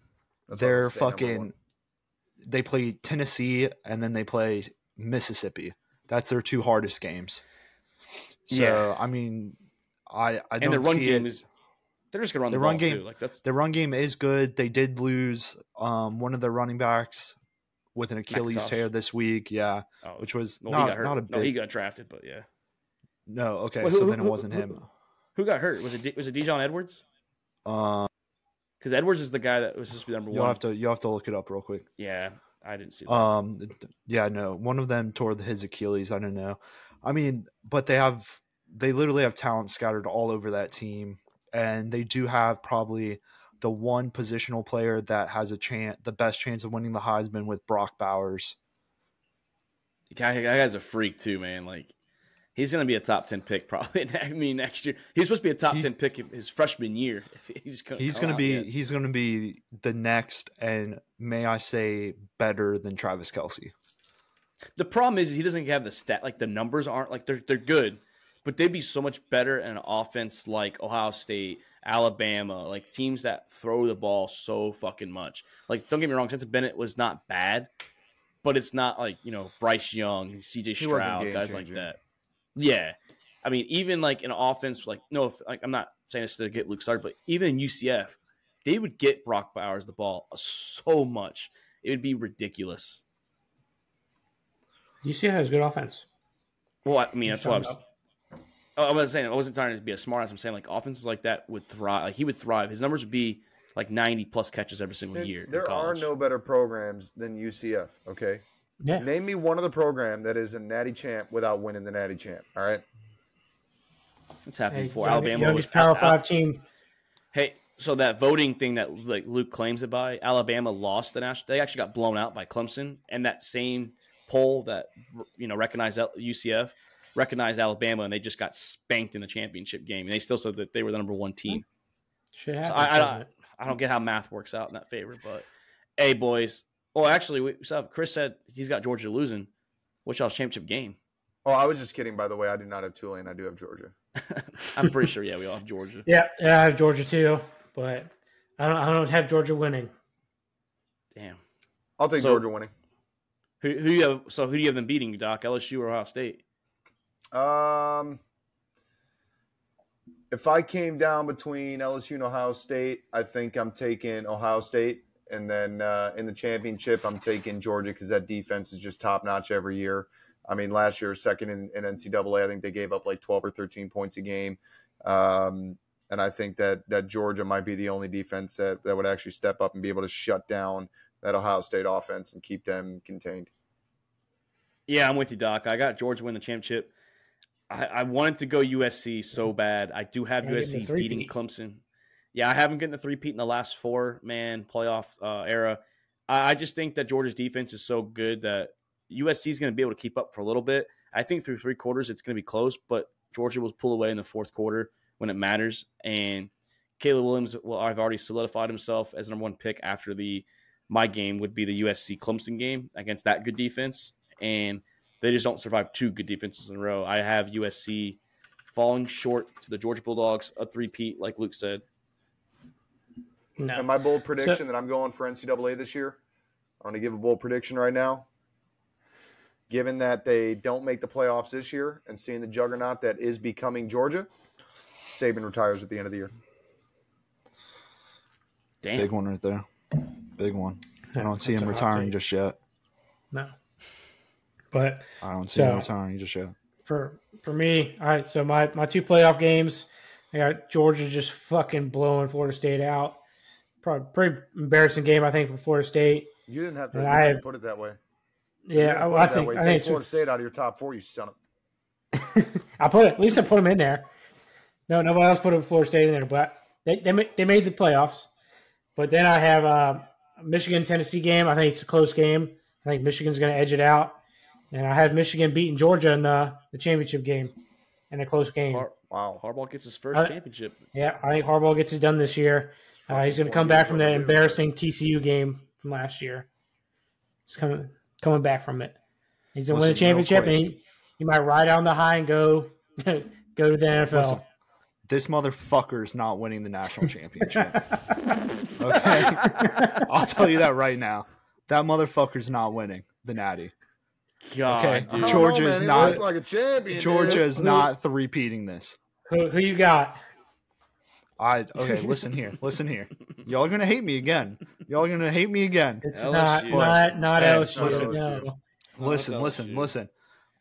They're fucking – they play Tennessee and then they play Mississippi. That's their two hardest games. So, yeah. I mean, I, I don't see it. And their run game is – they're just going to run the, the run ball game, too. Like that's... Their run game is good. They did lose um, one of their running backs with an Achilles McIntosh. tear this week, yeah, oh, which was well, not, not a big... No, he got drafted, but yeah. No, okay, well, who, so who, then it who, wasn't who, him. Who got hurt? Was it was it Dejon Edwards? Because uh, Edwards is the guy that was supposed to be number you'll one. Have to, you'll have to look it up real quick. Yeah, I didn't see that. Um, yeah, no, one of them tore his Achilles. I don't know. I mean, but they have... They literally have talent scattered all over that team. And they do have probably the one positional player that has a chance, the best chance of winning the Heisman with Brock Bowers. That guy's a freak too, man. Like he's going to be a top ten pick probably. I mean, next year he's supposed to be a top he's, ten pick his freshman year. If he's gonna, he's going to be yet. he's going to be the next, and may I say, better than Travis Kelce. The problem is he doesn't have the stat. Like the numbers aren't like they're they're good. But they'd be so much better in an offense like Ohio State, Alabama, like teams that throw the ball so fucking much. Like, don't get me wrong, Stetson Bennett was not bad, but it's not like, you know, Bryce Young, C J Stroud, guys like that. Yeah. I mean, even like an offense, like, no, if, like I'm not saying this to get Luke started, but even in U C F, they would get Brock Bowers the ball so much. It would be ridiculous. U C F has good offense. Well, I mean, that's what I was – I wasn't saying I wasn't trying to be a smartass. I'm saying like offenses like that would thrive. Like he would thrive. His numbers would be like ninety plus catches every single there, year. There are no better programs than U C F. Okay, yeah. Name me one other program that is a Natty champ without winning the Natty champ. All right, it's happened hey, before. You know, Alabama you know, was Power Five Al- team. Hey, so that voting thing that like Luke claims it by, Alabama lost the national. They actually got blown out by Clemson, and that same poll that you know recognized U C F. Recognized Alabama, and they just got spanked in the championship game, and they still said that they were the number one team. Shit happens, so I, I, don't, I don't get how math works out in that favor, but hey, boys. Oh, actually, we, so Chris said he's got Georgia losing. What's y'all's championship game? Oh, I was just kidding, by the way. I do not have Tulane. I do have Georgia. I'm pretty sure, yeah, we all have Georgia. Yeah, yeah, I have Georgia too, but I don't, I don't have Georgia winning. Damn. I'll take so, Georgia winning. Who, who you have? So who do you have them beating, Doc? L S U or Ohio State? Um, if I came down between L S U and Ohio State, I think I'm taking Ohio State. And then uh, in the championship, I'm taking Georgia because that defense is just top-notch every year. I mean, last year, second in, in N C double A, I think they gave up like twelve or thirteen points a game. Um, and I think that, that Georgia might be the only defense that, that would actually step up and be able to shut down that Ohio State offense and keep them contained. Yeah, I'm with you, Doc. I got Georgia win the championship. I, I wanted to go U S C so bad. I do have U S C beating Clemson. Yeah, I haven't gotten the three-peat in the last four-man playoff uh, era. I, I just think that Georgia's defense is so good that U S C is going to be able to keep up for a little bit. I think through three quarters it's going to be close, but Georgia will pull away in the fourth quarter when it matters. And Caleb Williams, well, I've already solidified himself as number one pick after the my game would be the U S C-Clemson game against that good defense. And they just don't survive two good defenses in a row. I have U S C falling short to the Georgia Bulldogs, a three-peat, like Luke said. No. And my bold prediction so, that I'm going for N C double A this year, I'm going to give a bold prediction right now. Given that they don't make the playoffs this year and seeing the juggernaut that is becoming Georgia, Saban retires at the end of the year. Damn. Big one right there. Big one. I don't see That's him retiring just yet. No. But I don't see so, any time. You just show for for me. All right, so my, my two playoff games, I got Georgia just fucking blowing Florida State out. Probably pretty embarrassing game, I think, for Florida State. You didn't have to, I, didn't put it that way. Yeah, I, I think way. I take think Florida State out of your top four, you son of. I put it. At least I put them in there. No, nobody else put Florida State in there, but they they they made the playoffs. But then I have a Michigan Tennessee game. I think it's a close game. I think Michigan's going to edge it out. And I have Michigan beating Georgia in the, the championship game, in a close game. Har- wow, Harbaugh gets his first uh, championship. Yeah, I think Harbaugh gets it done this year. Uh, he's going to come back from that embarrassing T C U game from last year. He's coming coming back from it. He's going to win the championship, and he, he might ride on the high and go go to the N F L. Listen, this motherfucker's not winning the national championship. Okay? I'll tell you that right now. That motherfucker's not winning the Natty. God, okay? Dude. Georgia is not like a champion. Georgia is not three-peating this. Who, who you got? I okay. Listen here. Listen here. Y'all are gonna hate me again. Y'all are gonna hate me again. It's not not not L S U. Listen, no. listen, listen, listen.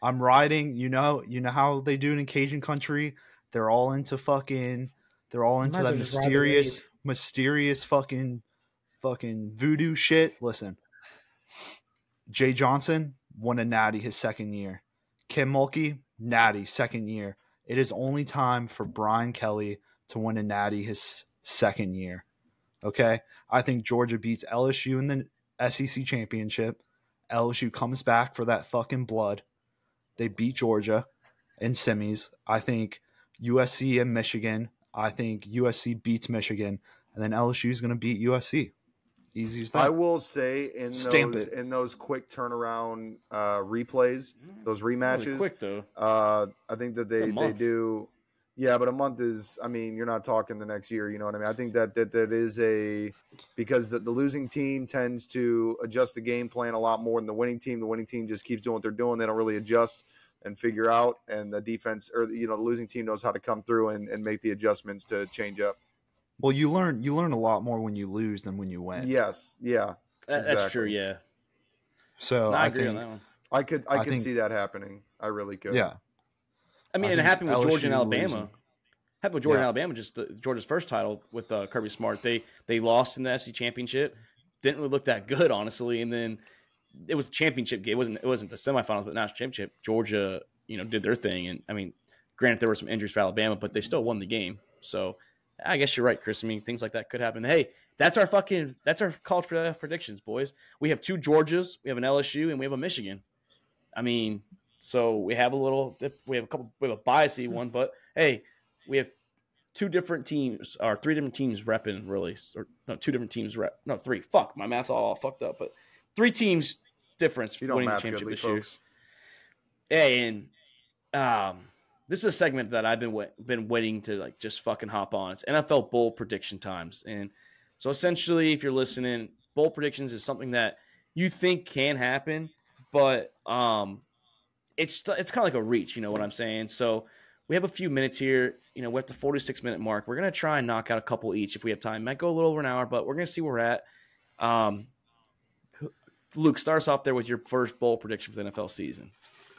I'm riding. You know, you know how they do it in Cajun country. They're all into fucking. They're all into that mysterious, mysterious fucking, fucking voodoo shit. Listen, Jay Johnson won a natty his second year. Kim Mulkey, natty second year. It is only time for Brian Kelly to win a natty his second year. Okay? I think Georgia beats L S U in the S E C championship. L S U comes back for that fucking blood. They beat Georgia in semis. I think U S C and Michigan. I think U S C beats Michigan. And then L S U is going to beat U S C. Easy as that. I will say in Stamp those it. in those quick turnaround uh, replays, those rematches, really quick though. Uh, I think that they, they do. Yeah, but a month is, I mean, you're not talking the next year, you know what I mean? I think that that, that is a – because the, the losing team tends to adjust the game plan a lot more than the winning team. The winning team just keeps doing what they're doing. They don't really adjust and figure out, and the defense – or, you know, the losing team knows how to come through and, and make the adjustments to change up. Well, you learn you learn a lot more when you lose than when you win. Yes, yeah. That, exactly. That's true, yeah. So no, I, I agree think, on that one. I could, I I could think, see that happening. I really could. Yeah. I mean, I it happened with L S U Georgia and Alabama. Losing. Happened with Georgia yeah. and Alabama, just the, Georgia's first title with uh, Kirby Smart. They they lost in the S E C championship. Didn't really look that good, honestly. And then it was a championship game. It wasn't it wasn't the semifinals, but national championship. Georgia, you know, did their thing. And I mean, granted there were some injuries for Alabama, but they still won the game. So I guess you're right, Chris. I mean, things like that could happen. Hey, that's our fucking that's our college playoff predictions, boys. We have two Georgias, we have an L S U, and we have a Michigan. I mean. So we have a little, we have a couple, we have a biasy one, but hey, we have two different teams or three different teams repping really, or no, two different teams rep, no, three. Fuck, my math's all fucked up, but three teams difference. You don't winning the championship goodly, this folks. Year. Hey, and um, this is a segment that I've been been waiting to like just fucking hop on. It's N F L bowl prediction times, and so essentially, if you're listening, bowl predictions is something that you think can happen, but um. It's it's kind of like a reach, you know what I'm saying? So we have a few minutes here. You know, we're at the forty-six minute mark. We're going to try and knock out a couple each if we have time. Might go a little over an hour, but we're going to see where we're at. Um, Luke, start us off there with your first bowl prediction for the N F L season.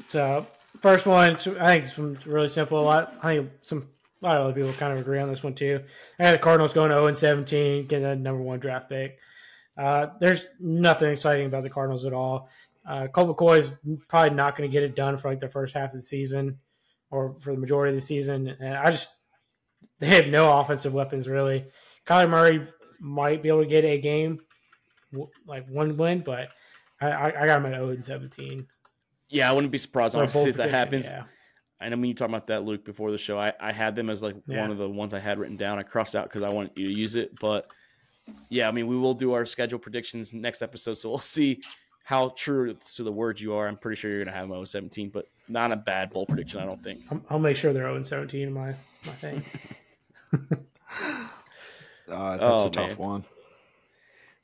So first one, I think this one's really simple. I think some a lot of other people kind of agree on this one too. I got the Cardinals going oh and seventeen, getting that number one draft pick. Uh, there's nothing exciting about the Cardinals at all. Uh, Colt McCoy is probably not going to get it done for like the first half of the season or for the majority of the season. And I just, they have no offensive weapons really. Kyler Murray might be able to get a game, like one win, but I, I got him at oh and seventeen. Yeah, I wouldn't be surprised honestly, if that happens. Yeah. I know when you talked about that, Luke, before the show, I, I had them as like yeah. one of the ones I had written down. I crossed out because I wanted you to use it. But yeah, I mean, we will do our schedule predictions next episode, so we'll see how true to the word you are. I'm pretty sure you're going to have them oh and seventeen, but not a bad bowl prediction, I don't think. I'll make sure they're oh and seventeen in my, my thing. uh, that's oh, a tough man. one.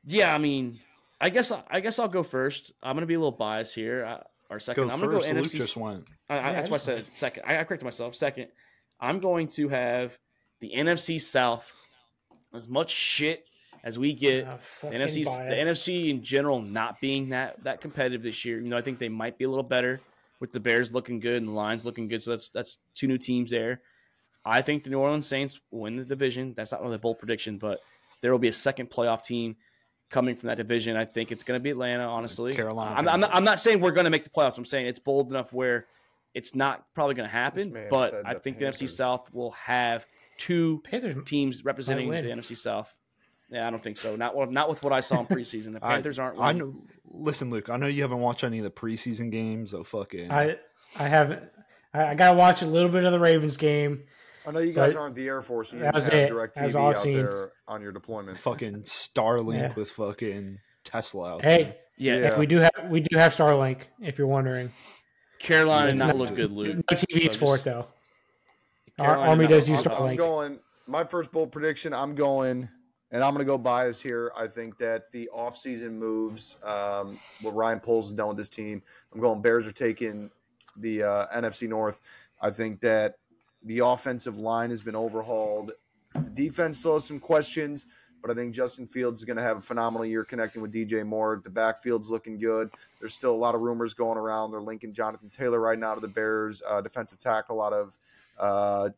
Yeah, I mean, I guess, I guess I'll go first. I'm going to be a little biased here. I, or second. Go I'm going to go N F C. Luke just went. I, I, yeah, that's I just why I said second. I, I corrected myself. Second, I'm going to have the N F C South as much shit as we get oh, the N F C, biased. the N F C in general not being that that competitive this year. You know, I think they might be a little better with the Bears looking good and the Lions looking good. So that's that's two new teams there. I think the New Orleans Saints win the division. That's not really a bold prediction, but there will be a second playoff team coming from that division. I think it's going to be Atlanta, honestly. Carolina. I'm, I'm, not, I'm not saying we're going to make the playoffs. I'm saying it's bold enough where it's not probably going to happen, but I the think Panthers. the N F C South will have two Panthers teams representing the N F C South. Yeah, I don't think so. Not what, not with what I saw in preseason. The Panthers I, aren't winning. I know, listen, Luke, I know you haven't watched any of the preseason games, so fucking. I I haven't. I, I got to watch a little bit of the Ravens game. I know you guys aren't the Air Force. You that was have it. DirecTV out seen. there on your deployment. Fucking Starlink yeah. with fucking Tesla out hey, there. Yeah, yeah. Hey, we do have we do have Starlink, if you're wondering. Carolina did not, not look good, Luke. No T V so sport, just, though. Carolina, Army does use I'm, I'm going. My first bold prediction, I'm going, and I'm going to go bias here. I think that the offseason moves, um, what Ryan Poles has done with this team, I'm going Bears are taking the uh, N F C North. I think that the offensive line has been overhauled. The defense still has some questions, but I think Justin Fields is going to have a phenomenal year connecting with D J Moore. The backfield's looking good. There's still a lot of rumors going around. They're linking Jonathan Taylor right now to the Bears. Uh, defensive tackle, a lot of uh,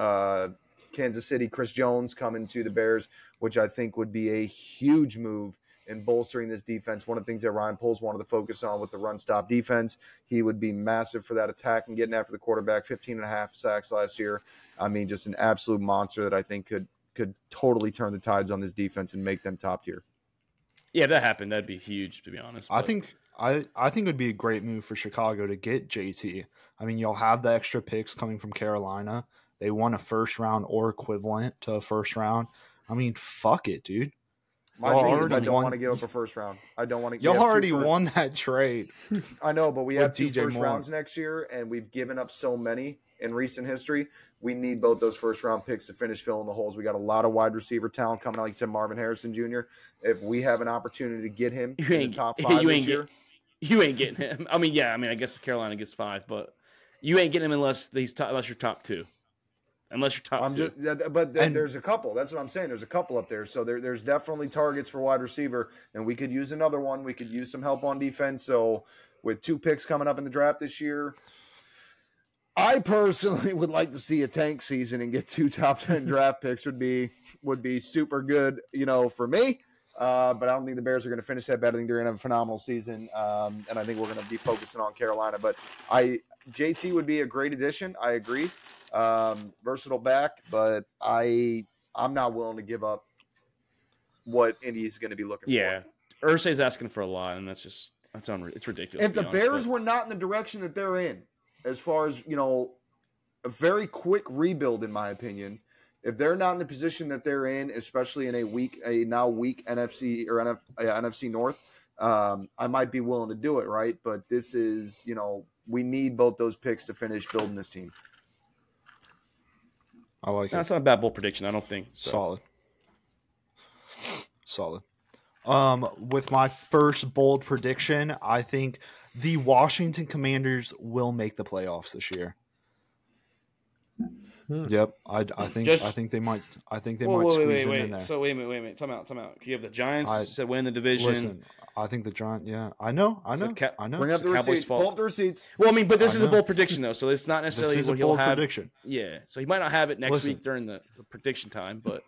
uh, – Kansas City, Chris Jones coming to the Bears, which I think would be a huge move in bolstering this defense. One of the things that Ryan Poles wanted to focus on with the run-stop defense, he would be massive for that attack and getting after the quarterback. fifteen and a half sacks last year. I mean, just an absolute monster that I think could could totally turn the tides on this defense and make them top tier. Yeah, that happened. That'd be huge, to be honest. I but... think I, I think it would be a great move for Chicago to get J T. I mean, you'll have the extra picks coming from Carolina. They won a first round or equivalent to a first round. I mean, fuck it, dude. My Y'all thing is I don't won. want to give up a first round. I don't want to give up. Y'all already won that trade. I know, but we have two D J first Moore. rounds next year, and we've given up so many in recent history. We need both those first round picks to finish filling the holes. We got a lot of wide receiver talent coming out. Like you said, Marvin Harrison Junior If we have an opportunity to get him you in the top five you this ain't year. Get, you ain't getting him. I mean, yeah, I mean, I guess if Carolina gets five, but you ain't getting him unless these top, unless you're top two. Unless you're top I'm two. Just, but th- and, there's a couple. That's what I'm saying. There's a couple up there. So there, there's definitely targets for wide receiver, and we could use another one. We could use some help on defense. So with two picks coming up in the draft this year, I personally would like to see a tank season and get two top ten draft picks would be would be super good, you know, for me. Uh, but I don't think the Bears are going to finish that bad. I think they're going to have a phenomenal season, um, and I think we're going to be focusing on Carolina. But I J T would be a great addition. I agree. Um, versatile back, but I I'm not willing to give up what Indy's going to be looking yeah. for. Yeah, Ursay's asking for a lot, and that's just that's unre- it's ridiculous. If the honest, Bears but... were not in the direction that they're in, as far as you know, a very quick rebuild, in my opinion. If they're not in the position that they're in, especially in a weak a now weak N F C or N F, uh, N F C North, um, I might be willing to do it, right? But this is you know we need both those picks to finish building this team. I like no, it. That's not a bad bold prediction, I don't think. So. Solid. Solid. Um, with my first bold prediction, I think the Washington Commanders will make the playoffs this year. Hmm. Yep, I, I think Just, I think they might. I think they whoa, might whoa, squeeze wait, in, wait. in there. So wait a minute, wait a minute. Time out, time out. You have the Giants I, that win the division. Listen, I think the Giants. Yeah, I know, I know, so Cap- I know. Bring up the Cowboys' receipts. Pull up the receipts. Well, I mean, but this I is know. a bold prediction though, so it's not necessarily what he'll have. Prediction. Yeah, so he might not have it next listen, week during the, the prediction time, but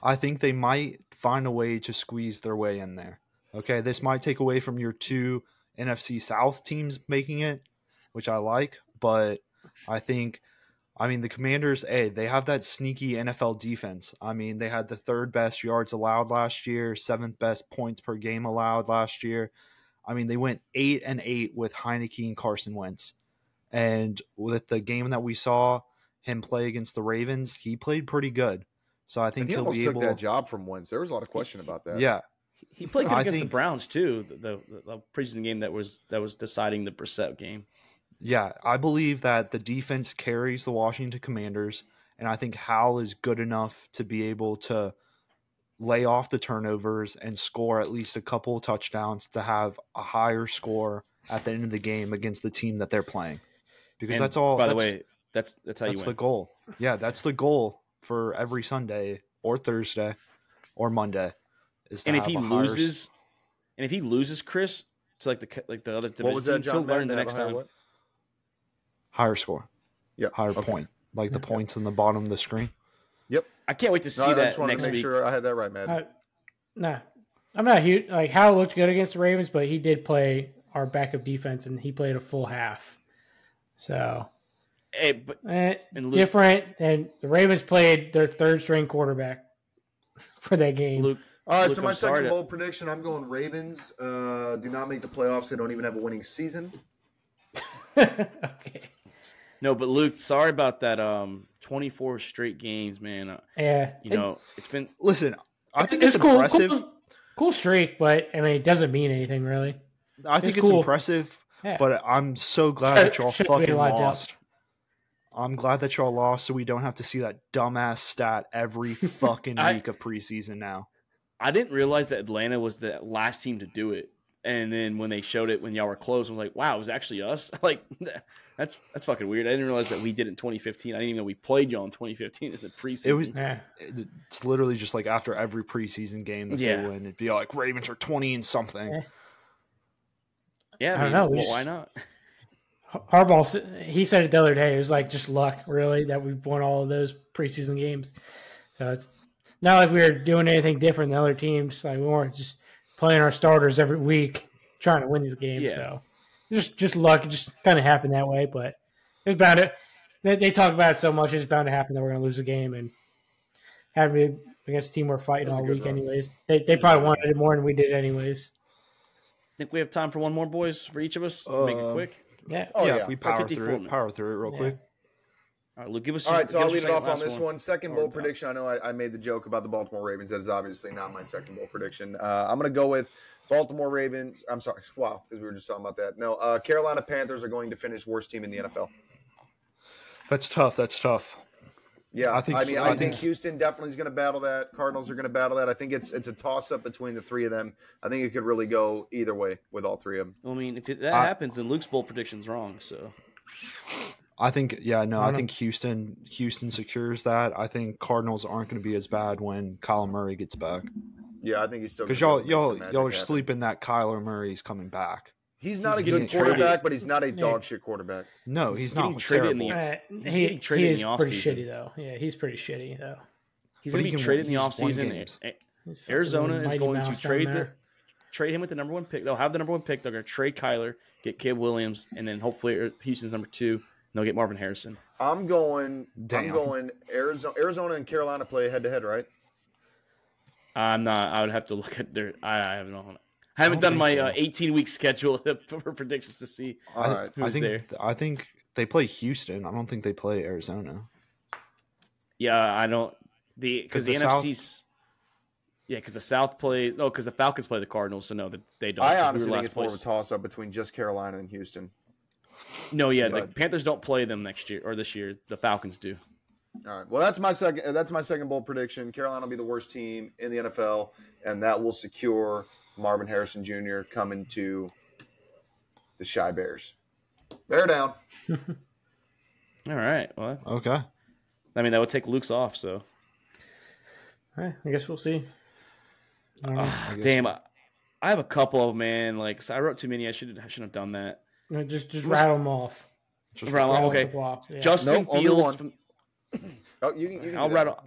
I think they might find a way to squeeze their way in there. Okay, this might take away from your two N F C South teams making it, which I like, but I think. I mean, the Commanders, A, they have that sneaky N F L defense. I mean, they had the third best yards allowed last year, seventh best points per game allowed last year. I mean, they went eight and eight with Heineke and Carson Wentz. And with the game that we saw him play against the Ravens, he played pretty good. So I think and he he'll almost be took able... that job from Wentz. There was a lot of question about that. Yeah. He played good against think... the Browns, too, the, the, the preseason game that was that was deciding the Brissett game. Yeah, I believe that the defense carries the Washington Commanders, and I think Howell is good enough to be able to lay off the turnovers and score at least a couple of touchdowns to have a higher score at the end of the game against the team that they're playing. Because and that's all. By that's, the way, that's that's how that's you win. That's the goal. Yeah, that's the goal for every Sunday or Thursday or Monday. Is to and if he loses, higher... and if he loses, Chris, to like the like the other division, he'll learn the next time. What? Higher score. Yeah. Higher okay. point. Like the points in the bottom of the screen. Yep. I can't wait to see no, that I just next to make week. Sure I had that right, man. Uh, nah. I'm not huge. Like, Howell looked good against the Ravens, but he did play our backup defense, and he played a full half. So, hey, but, eh, and Luke, different. And the Ravens played their third-string quarterback for that game. Luke, All right, Luke so my second started. bold prediction, I'm going Ravens. Uh, do not make the playoffs. They don't even have a winning season. Okay. No, but Luke, sorry about that. Um, twenty-four straight games, man. Uh, yeah, you know it, it's been. Listen, I think it's, it's cool, impressive. Cool, cool streak, but I mean, it doesn't mean anything really. I think it's, it's cool. impressive, yeah. But I'm so glad that y'all fucking lost. Down. I'm glad that y'all lost so we don't have to see that dumbass stat every fucking I, week of preseason now. I didn't realize that Atlanta was the last team to do it. And then when they showed it when y'all were close, I was like, wow, it was actually us? Like, that's that's fucking weird. I didn't realize that we did it in twenty fifteen. I didn't even know we played y'all in twenty fifteen in the preseason. It was, eh, it's literally just like after every preseason game that yeah. they win, it'd be like Ravens are twenty and something. Yeah, I, I mean, don't know. Well, just, why not? Harbaugh, he said it the other day. It was like just luck, really, that we've won all of those preseason games. So it's not like we were doing anything different than other teams. Like we weren't just playing our starters every week, trying to win these games. Yeah. So just just luck. It just kind of happened that way, but it was bound to. They, they talk about it so much, it's bound to happen that we're going to lose a game. And having to be against a team we're fighting all week, run. anyways, they they probably wanted it more than we did, anyways. Think we have time for one more, boys, for each of us. Uh, Make it quick. Yeah, oh, yeah. yeah. If we power through it. Minutes. Power through it real yeah. quick. All right, Luke, give us. All right, so I'll lead it off on this one. one. Second bowl prediction. I know I, I made the joke about the Baltimore Ravens. That is obviously not my second bowl prediction. Uh, I'm going to go with Baltimore Ravens. I'm sorry. Wow, because we were just talking about that. No, uh, Carolina Panthers are going to finish worst team in the N F L. That's tough. That's tough. Yeah, I think. I mean, I think Houston definitely is going to battle that. Cardinals are going to battle that. I think it's it's a toss up between the three of them. I think it could really go either way with all three of them. I mean, if it, that I, happens, then Luke's bowl prediction's wrong. So. I think, yeah, no, I, I think Houston Houston secures that. I think Cardinals aren't going to be as bad when Kyler Murray gets back. Yeah, I think he's still because y'all y'all y'all are happen. sleeping that Kyler Murray's coming back. He's not he's a good quarterback, traded. but he's not a dog yeah. shit quarterback. No, he's, he's not traded in the. Uh, he's he, getting traded he is in the offseason. Pretty shitty though. Yeah, he's pretty shitty though. He's going to be traded in the offseason. Arizona is going to trade the, trade him with the number one pick. They'll have the number one pick. They're going to trade Kyler, get Caleb Williams, and then hopefully Houston's number two. They'll get Marvin Harrison. I'm going. Damn. I'm going. Arizona, Arizona, and Carolina play head to head, right? I'm not. I would have to look at their. I, I haven't. I haven't I done my so. uh, eighteen week schedule for predictions to see. All right. Who's I think. There. I think they play Houston. I don't think they play Arizona. Yeah, I don't. The because the, the N F C's. South... Yeah, because the South plays. No, because the Falcons play the Cardinals. So no, they don't. I honestly we think it's place. more of a toss up between just Carolina and Houston. No, yeah, but. the Panthers don't play them next year or this year. The Falcons do. All right. Well, that's my second. That's my second bowl prediction. Carolina will be the worst team in the N F L, and that will secure Marvin Harrison Junior coming to the Chi Bears. Bear down. All right. Well. Okay. I mean, that would take Luke's off. So. All right. I guess we'll see. I uh, I guess damn, I, I have a couple of man. Like so I wrote too many. I shouldn't. I shouldn't have done that. No, just just rattle them off. Just rattle them off. Okay. Yeah. Justin nope, Fields. From... oh, you, you I'll rattle.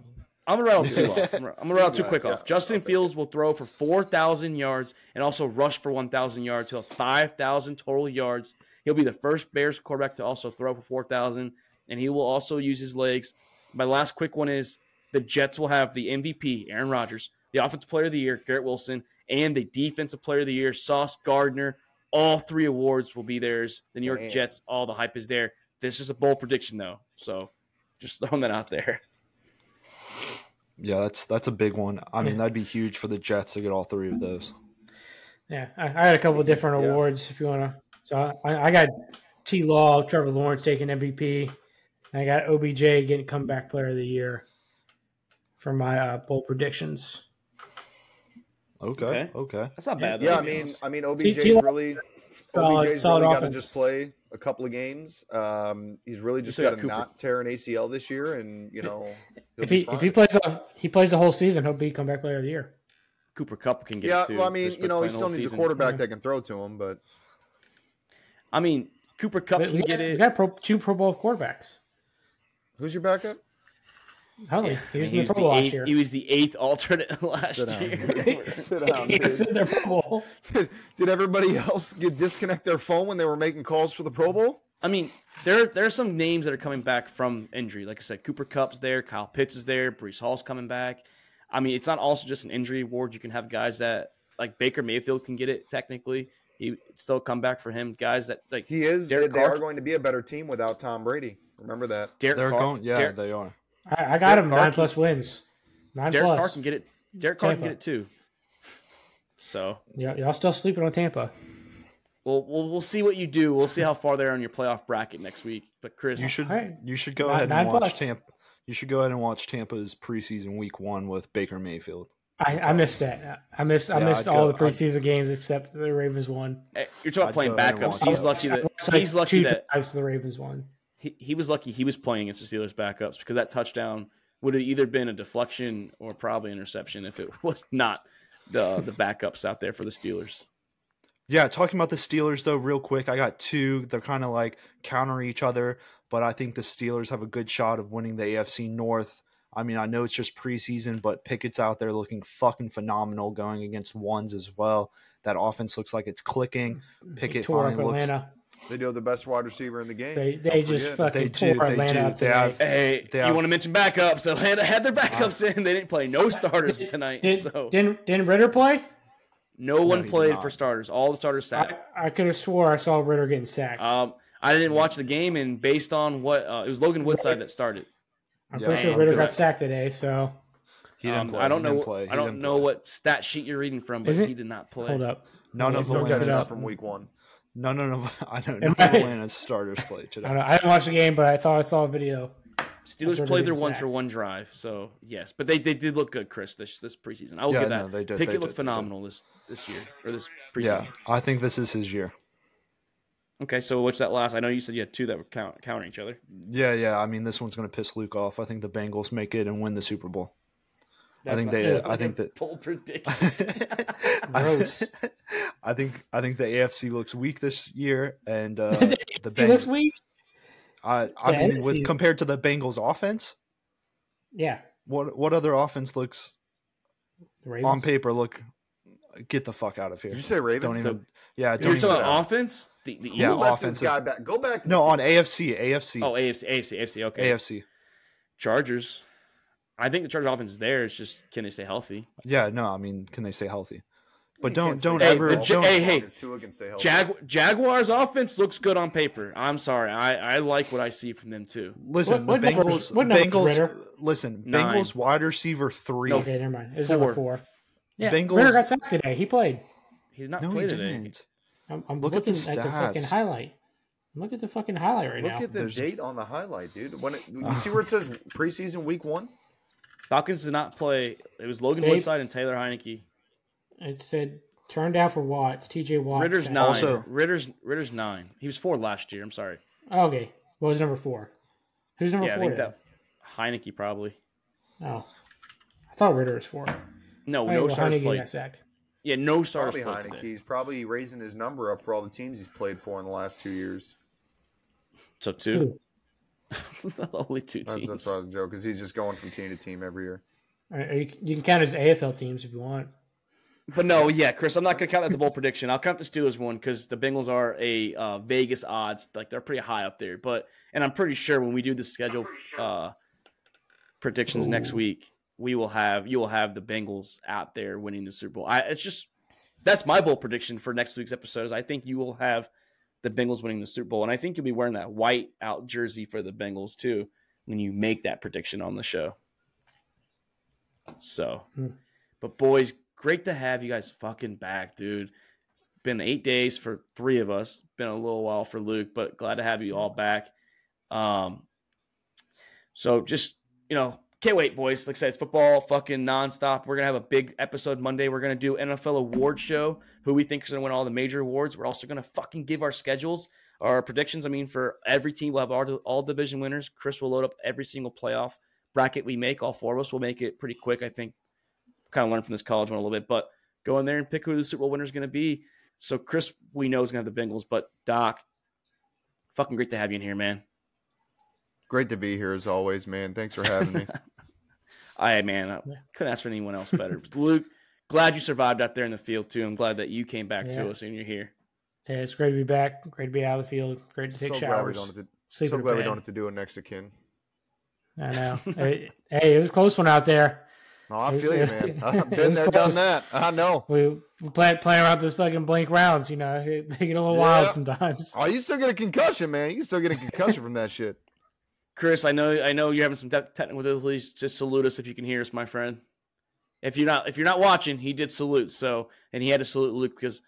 I'm gonna rattle two off. I'm gonna rattle two quick yeah, off. Yeah, Justin Fields it. will throw for four thousand yards and also rush for one thousand yards. He'll have five thousand total yards. He'll be the first Bears quarterback to also throw for four thousand, and he will also use his legs. My last quick one is the Jets will have the M V P, Aaron Rodgers, the Offensive Player of the Year, Garrett Wilson, and the Defensive Player of the Year, Sauce Gardner. All three awards will be theirs. The New York Damn. Jets, all the hype is there. This is a bold prediction, though. So just throwing that out there. Yeah, that's that's a big one. I mean, yeah. that'd be huge for the Jets to get all three of those. Yeah, I, I had a couple of different yeah. awards if you want to. So I, I got T-Law, Trevor Lawrence taking M V P. And I got O B J getting comeback player of the year for my uh, bold predictions. Okay, okay. That's not bad. Yeah, I mean, I mean, O B J's really, O B J's really got to just play a couple of games. Um, he's really just got to not tear an A C L this year, and you know, if he if he plays a, he plays the whole season, he'll be comeback player of the year. Cooper Cup can get. Yeah, well, I mean, you know, he still needs a quarterback that can throw to him, but I mean, Cooper Cup can get it. We got two Pro Bowl quarterbacks. Who's your backup? Holy, he was, he, was the eighth, year. he was the eighth alternate last Sit down, year. Sit down, he was in their Pro Bowl. Did, did everybody else get disconnect their phone when they were making calls for the Pro Bowl? I mean, there, there are some names that are coming back from injury. Like I said, Cooper Kupp's there, Kyle Pitts is there, Breece Hall's coming back. I mean, it's not also just an injury award. You can have guys that, like Baker Mayfield can get it technically. He still come back for him. Guys that, like, he is. Derek they Carr, are going to be a better team without Tom Brady. Remember that. Derek They're Carr, going, yeah, Derek, they are. I, I got Derek him. Carr nine can, plus wins. Nine Derek plus. Derek Carr can get it. Derek Tampa. Carr can get it too. So y'all, y'all still sleeping on Tampa? We'll, we'll we'll see what you do. We'll see how far they are in your playoff bracket next week. But Chris, you should right. you should go nine, ahead and watch bucks. Tampa. You should go ahead and watch Tampa's preseason week one with Baker Mayfield. I, I missed that. I missed yeah, I missed I'd all go, the preseason I'd, games except the Ravens won. You're talking about playing backups. He's lucky that like he's lucky that the Ravens won. He he was lucky he was playing against the Steelers backups because that touchdown would have either been a deflection or probably interception if it was not the the backups out there for the Steelers. Yeah, talking about the Steelers though, real quick, I got two. They're kind of like counter each other, but I think the Steelers have a good shot of winning the A F C North. I mean, I know it's just preseason, but Pickett's out there looking fucking phenomenal going against ones as well. That offense looks like it's clicking. Pickett finally looks. They do have the best wide receiver in the game. They, they just forget. fucking they tore do, Atlanta out today. They have, hey, they have, you want to mention backups? Atlanta had their backups uh, in. They didn't play no starters did, tonight. Did, so. Didn't didn't Ritter play? No, no one played for starters. All the starters sacked. I, I could have swore I saw Ritter getting sacked. Um, I didn't watch the game, and based on what uh, it was, Logan Woodside that started. I'm yeah, pretty sure Ritter got sacked today, so he didn't um, play. I don't know. Play. I don't know play. what stat sheet you're reading from, but he did not play. Hold up. None of them got from week one. No, no, no. I don't know. Atlanta's starters played today. I, I didn't watch the game, but I thought I saw a video. Steelers played their one for one drive, so yes, but they, they did look good, Chris. This this preseason, I will yeah, give that. No, they did. Pickett looked phenomenal this this year or this preseason. Yeah, I think this is his year. Okay, so what's that last? I know you said you had two that were count, countering each other. Yeah, yeah. I mean, this one's going to piss Luke off. I think the Bengals make it and win the Super Bowl. That's I think they. Good. I think that. Bold prediction. Gross. I, I think. I think the A F C looks weak this year, and uh, the, the Bengals looks weak. I, I mean, N F C with compared to the Bengals' offense. Yeah. What What other offense looks on paper look? Get the fuck out of here. Did you say Ravens? Don't even, so, yeah, don't you're even talking about offense? The, the yeah, offense. Guy back. Go back to No, on A F C. AFC. Oh, AFC. AFC. AFC. Okay. A F C. Chargers. I think the Chargers offense is there. It's just, can they stay healthy? Yeah, no, I mean, can they stay healthy? But don't don't ever. Hey, don't, hey, hey. Jag, Jaguars offense looks good on paper. I'm sorry. I, I like what I see from them, too. Listen, what, the what Bengals. What Bengals listen, Nine. Bengals wide receiver three. No, okay, never mind. It's number four. Yeah, Bengals. Ritter got sacked today. He played. He did not no, play today. Didn't. I'm, I'm Look looking at the, stats. at the fucking highlight. Look at the fucking highlight right Look now. Look at the There's... date on the highlight, dude. When it, you see where it says preseason week one? Falcons did not play. It was Logan Woodside and Taylor Heineke. It said turn down for Watts. T J Watts. Ritter's nine. Also, Ritter's Ritter's nine. He was four last year. I'm sorry. Oh, okay. What was number four? Who's number yeah, four? I think that Heineke probably. Oh, I thought Ritter was four. No, I no well, stars Heineke played. Sack. Yeah, no stars probably played. Heineke. Today. He's probably raising his number up for all the teams he's played for in the last two years. So two, only two teams. That's, that's what I was joking because he's just going from team to team every year. All right, you, you can count his A F L teams if you want. But no, yeah, Chris, I'm not going to count that as a bold prediction. I'll count the Steelers one because the Bengals are a uh, Vegas odds. Like, they're pretty high up there. But and I'm pretty sure when we do the schedule uh, predictions Ooh. next week, we will have you will have the Bengals out there winning the Super Bowl. I, it's just that's my bold prediction for next week's episode. Is I think you will have the Bengals winning the Super Bowl, and I think you'll be wearing that white out jersey for the Bengals too when you make that prediction on the show. So, hmm. but boys, great to have you guys fucking back, dude. It's been eight days for three of us. Been a little while for Luke, but glad to have you all back. Um, so just you know. Can't wait, boys. Like I said, it's football fucking nonstop. We're going to have a big episode Monday. We're going to do N F L award show, who we think is going to win all the major awards. We're also going to fucking give our schedules, our predictions. I mean, for every team, we'll have all, all division winners. Chris will load up every single playoff bracket we make. All four of us will make it pretty quick, I think. Kind of learn from this college one a little bit, but go in there and pick who the Super Bowl winner is going to be. So Chris, we know, is going to have the Bengals, but Doc, fucking great to have you in here, man. Great to be here as always, man. Thanks for having me. I man, I couldn't ask for anyone else better. Luke, glad you survived out there in the field too. I'm glad that you came back yeah. to us and you're here. Yeah, it's great to be back. Great to be out of the field. Great to take so showers. Glad to, sleep so glad bed. we don't have to do it next to Ken. I know. Hey, it was a close one out there. No, I feel you, man. I've been there, close. done that. I know. We play play around those fucking blank rounds. You know, they get a little yeah. wild sometimes. Oh, you still get a concussion, man. You can still get a concussion from that shit. Chris, I know, I know you're having some te- technical difficulties. Just salute us if you can hear us, my friend. If you're not, if you're not watching, he did salute. So, and he had to salute Luke because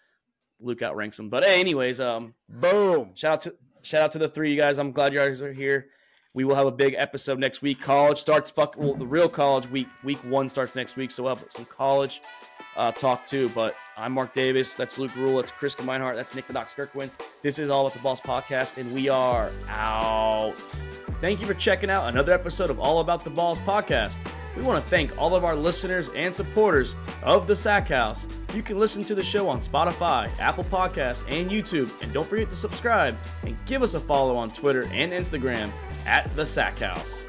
Luke outranks him. But hey, anyways, um, boom! Shout out to shout out to the three of you guys. I'm glad you guys are here. We will have a big episode next week. College starts fuck. Well, the real college week week one starts next week, so we'll have some college uh, talk too. But I'm Mark Davis. That's Luke Rule. That's Chris Gemeinhardt. That's Nick the Doc Skirkwins. This is All About the Balls podcast, and we are out. Thank you for checking out another episode of All About the Balls podcast. We want to thank all of our listeners and supporters of the Sack House. You can listen to the show on Spotify, Apple Podcasts, and YouTube. And don't forget to subscribe and give us a follow on Twitter and Instagram at the Sack House.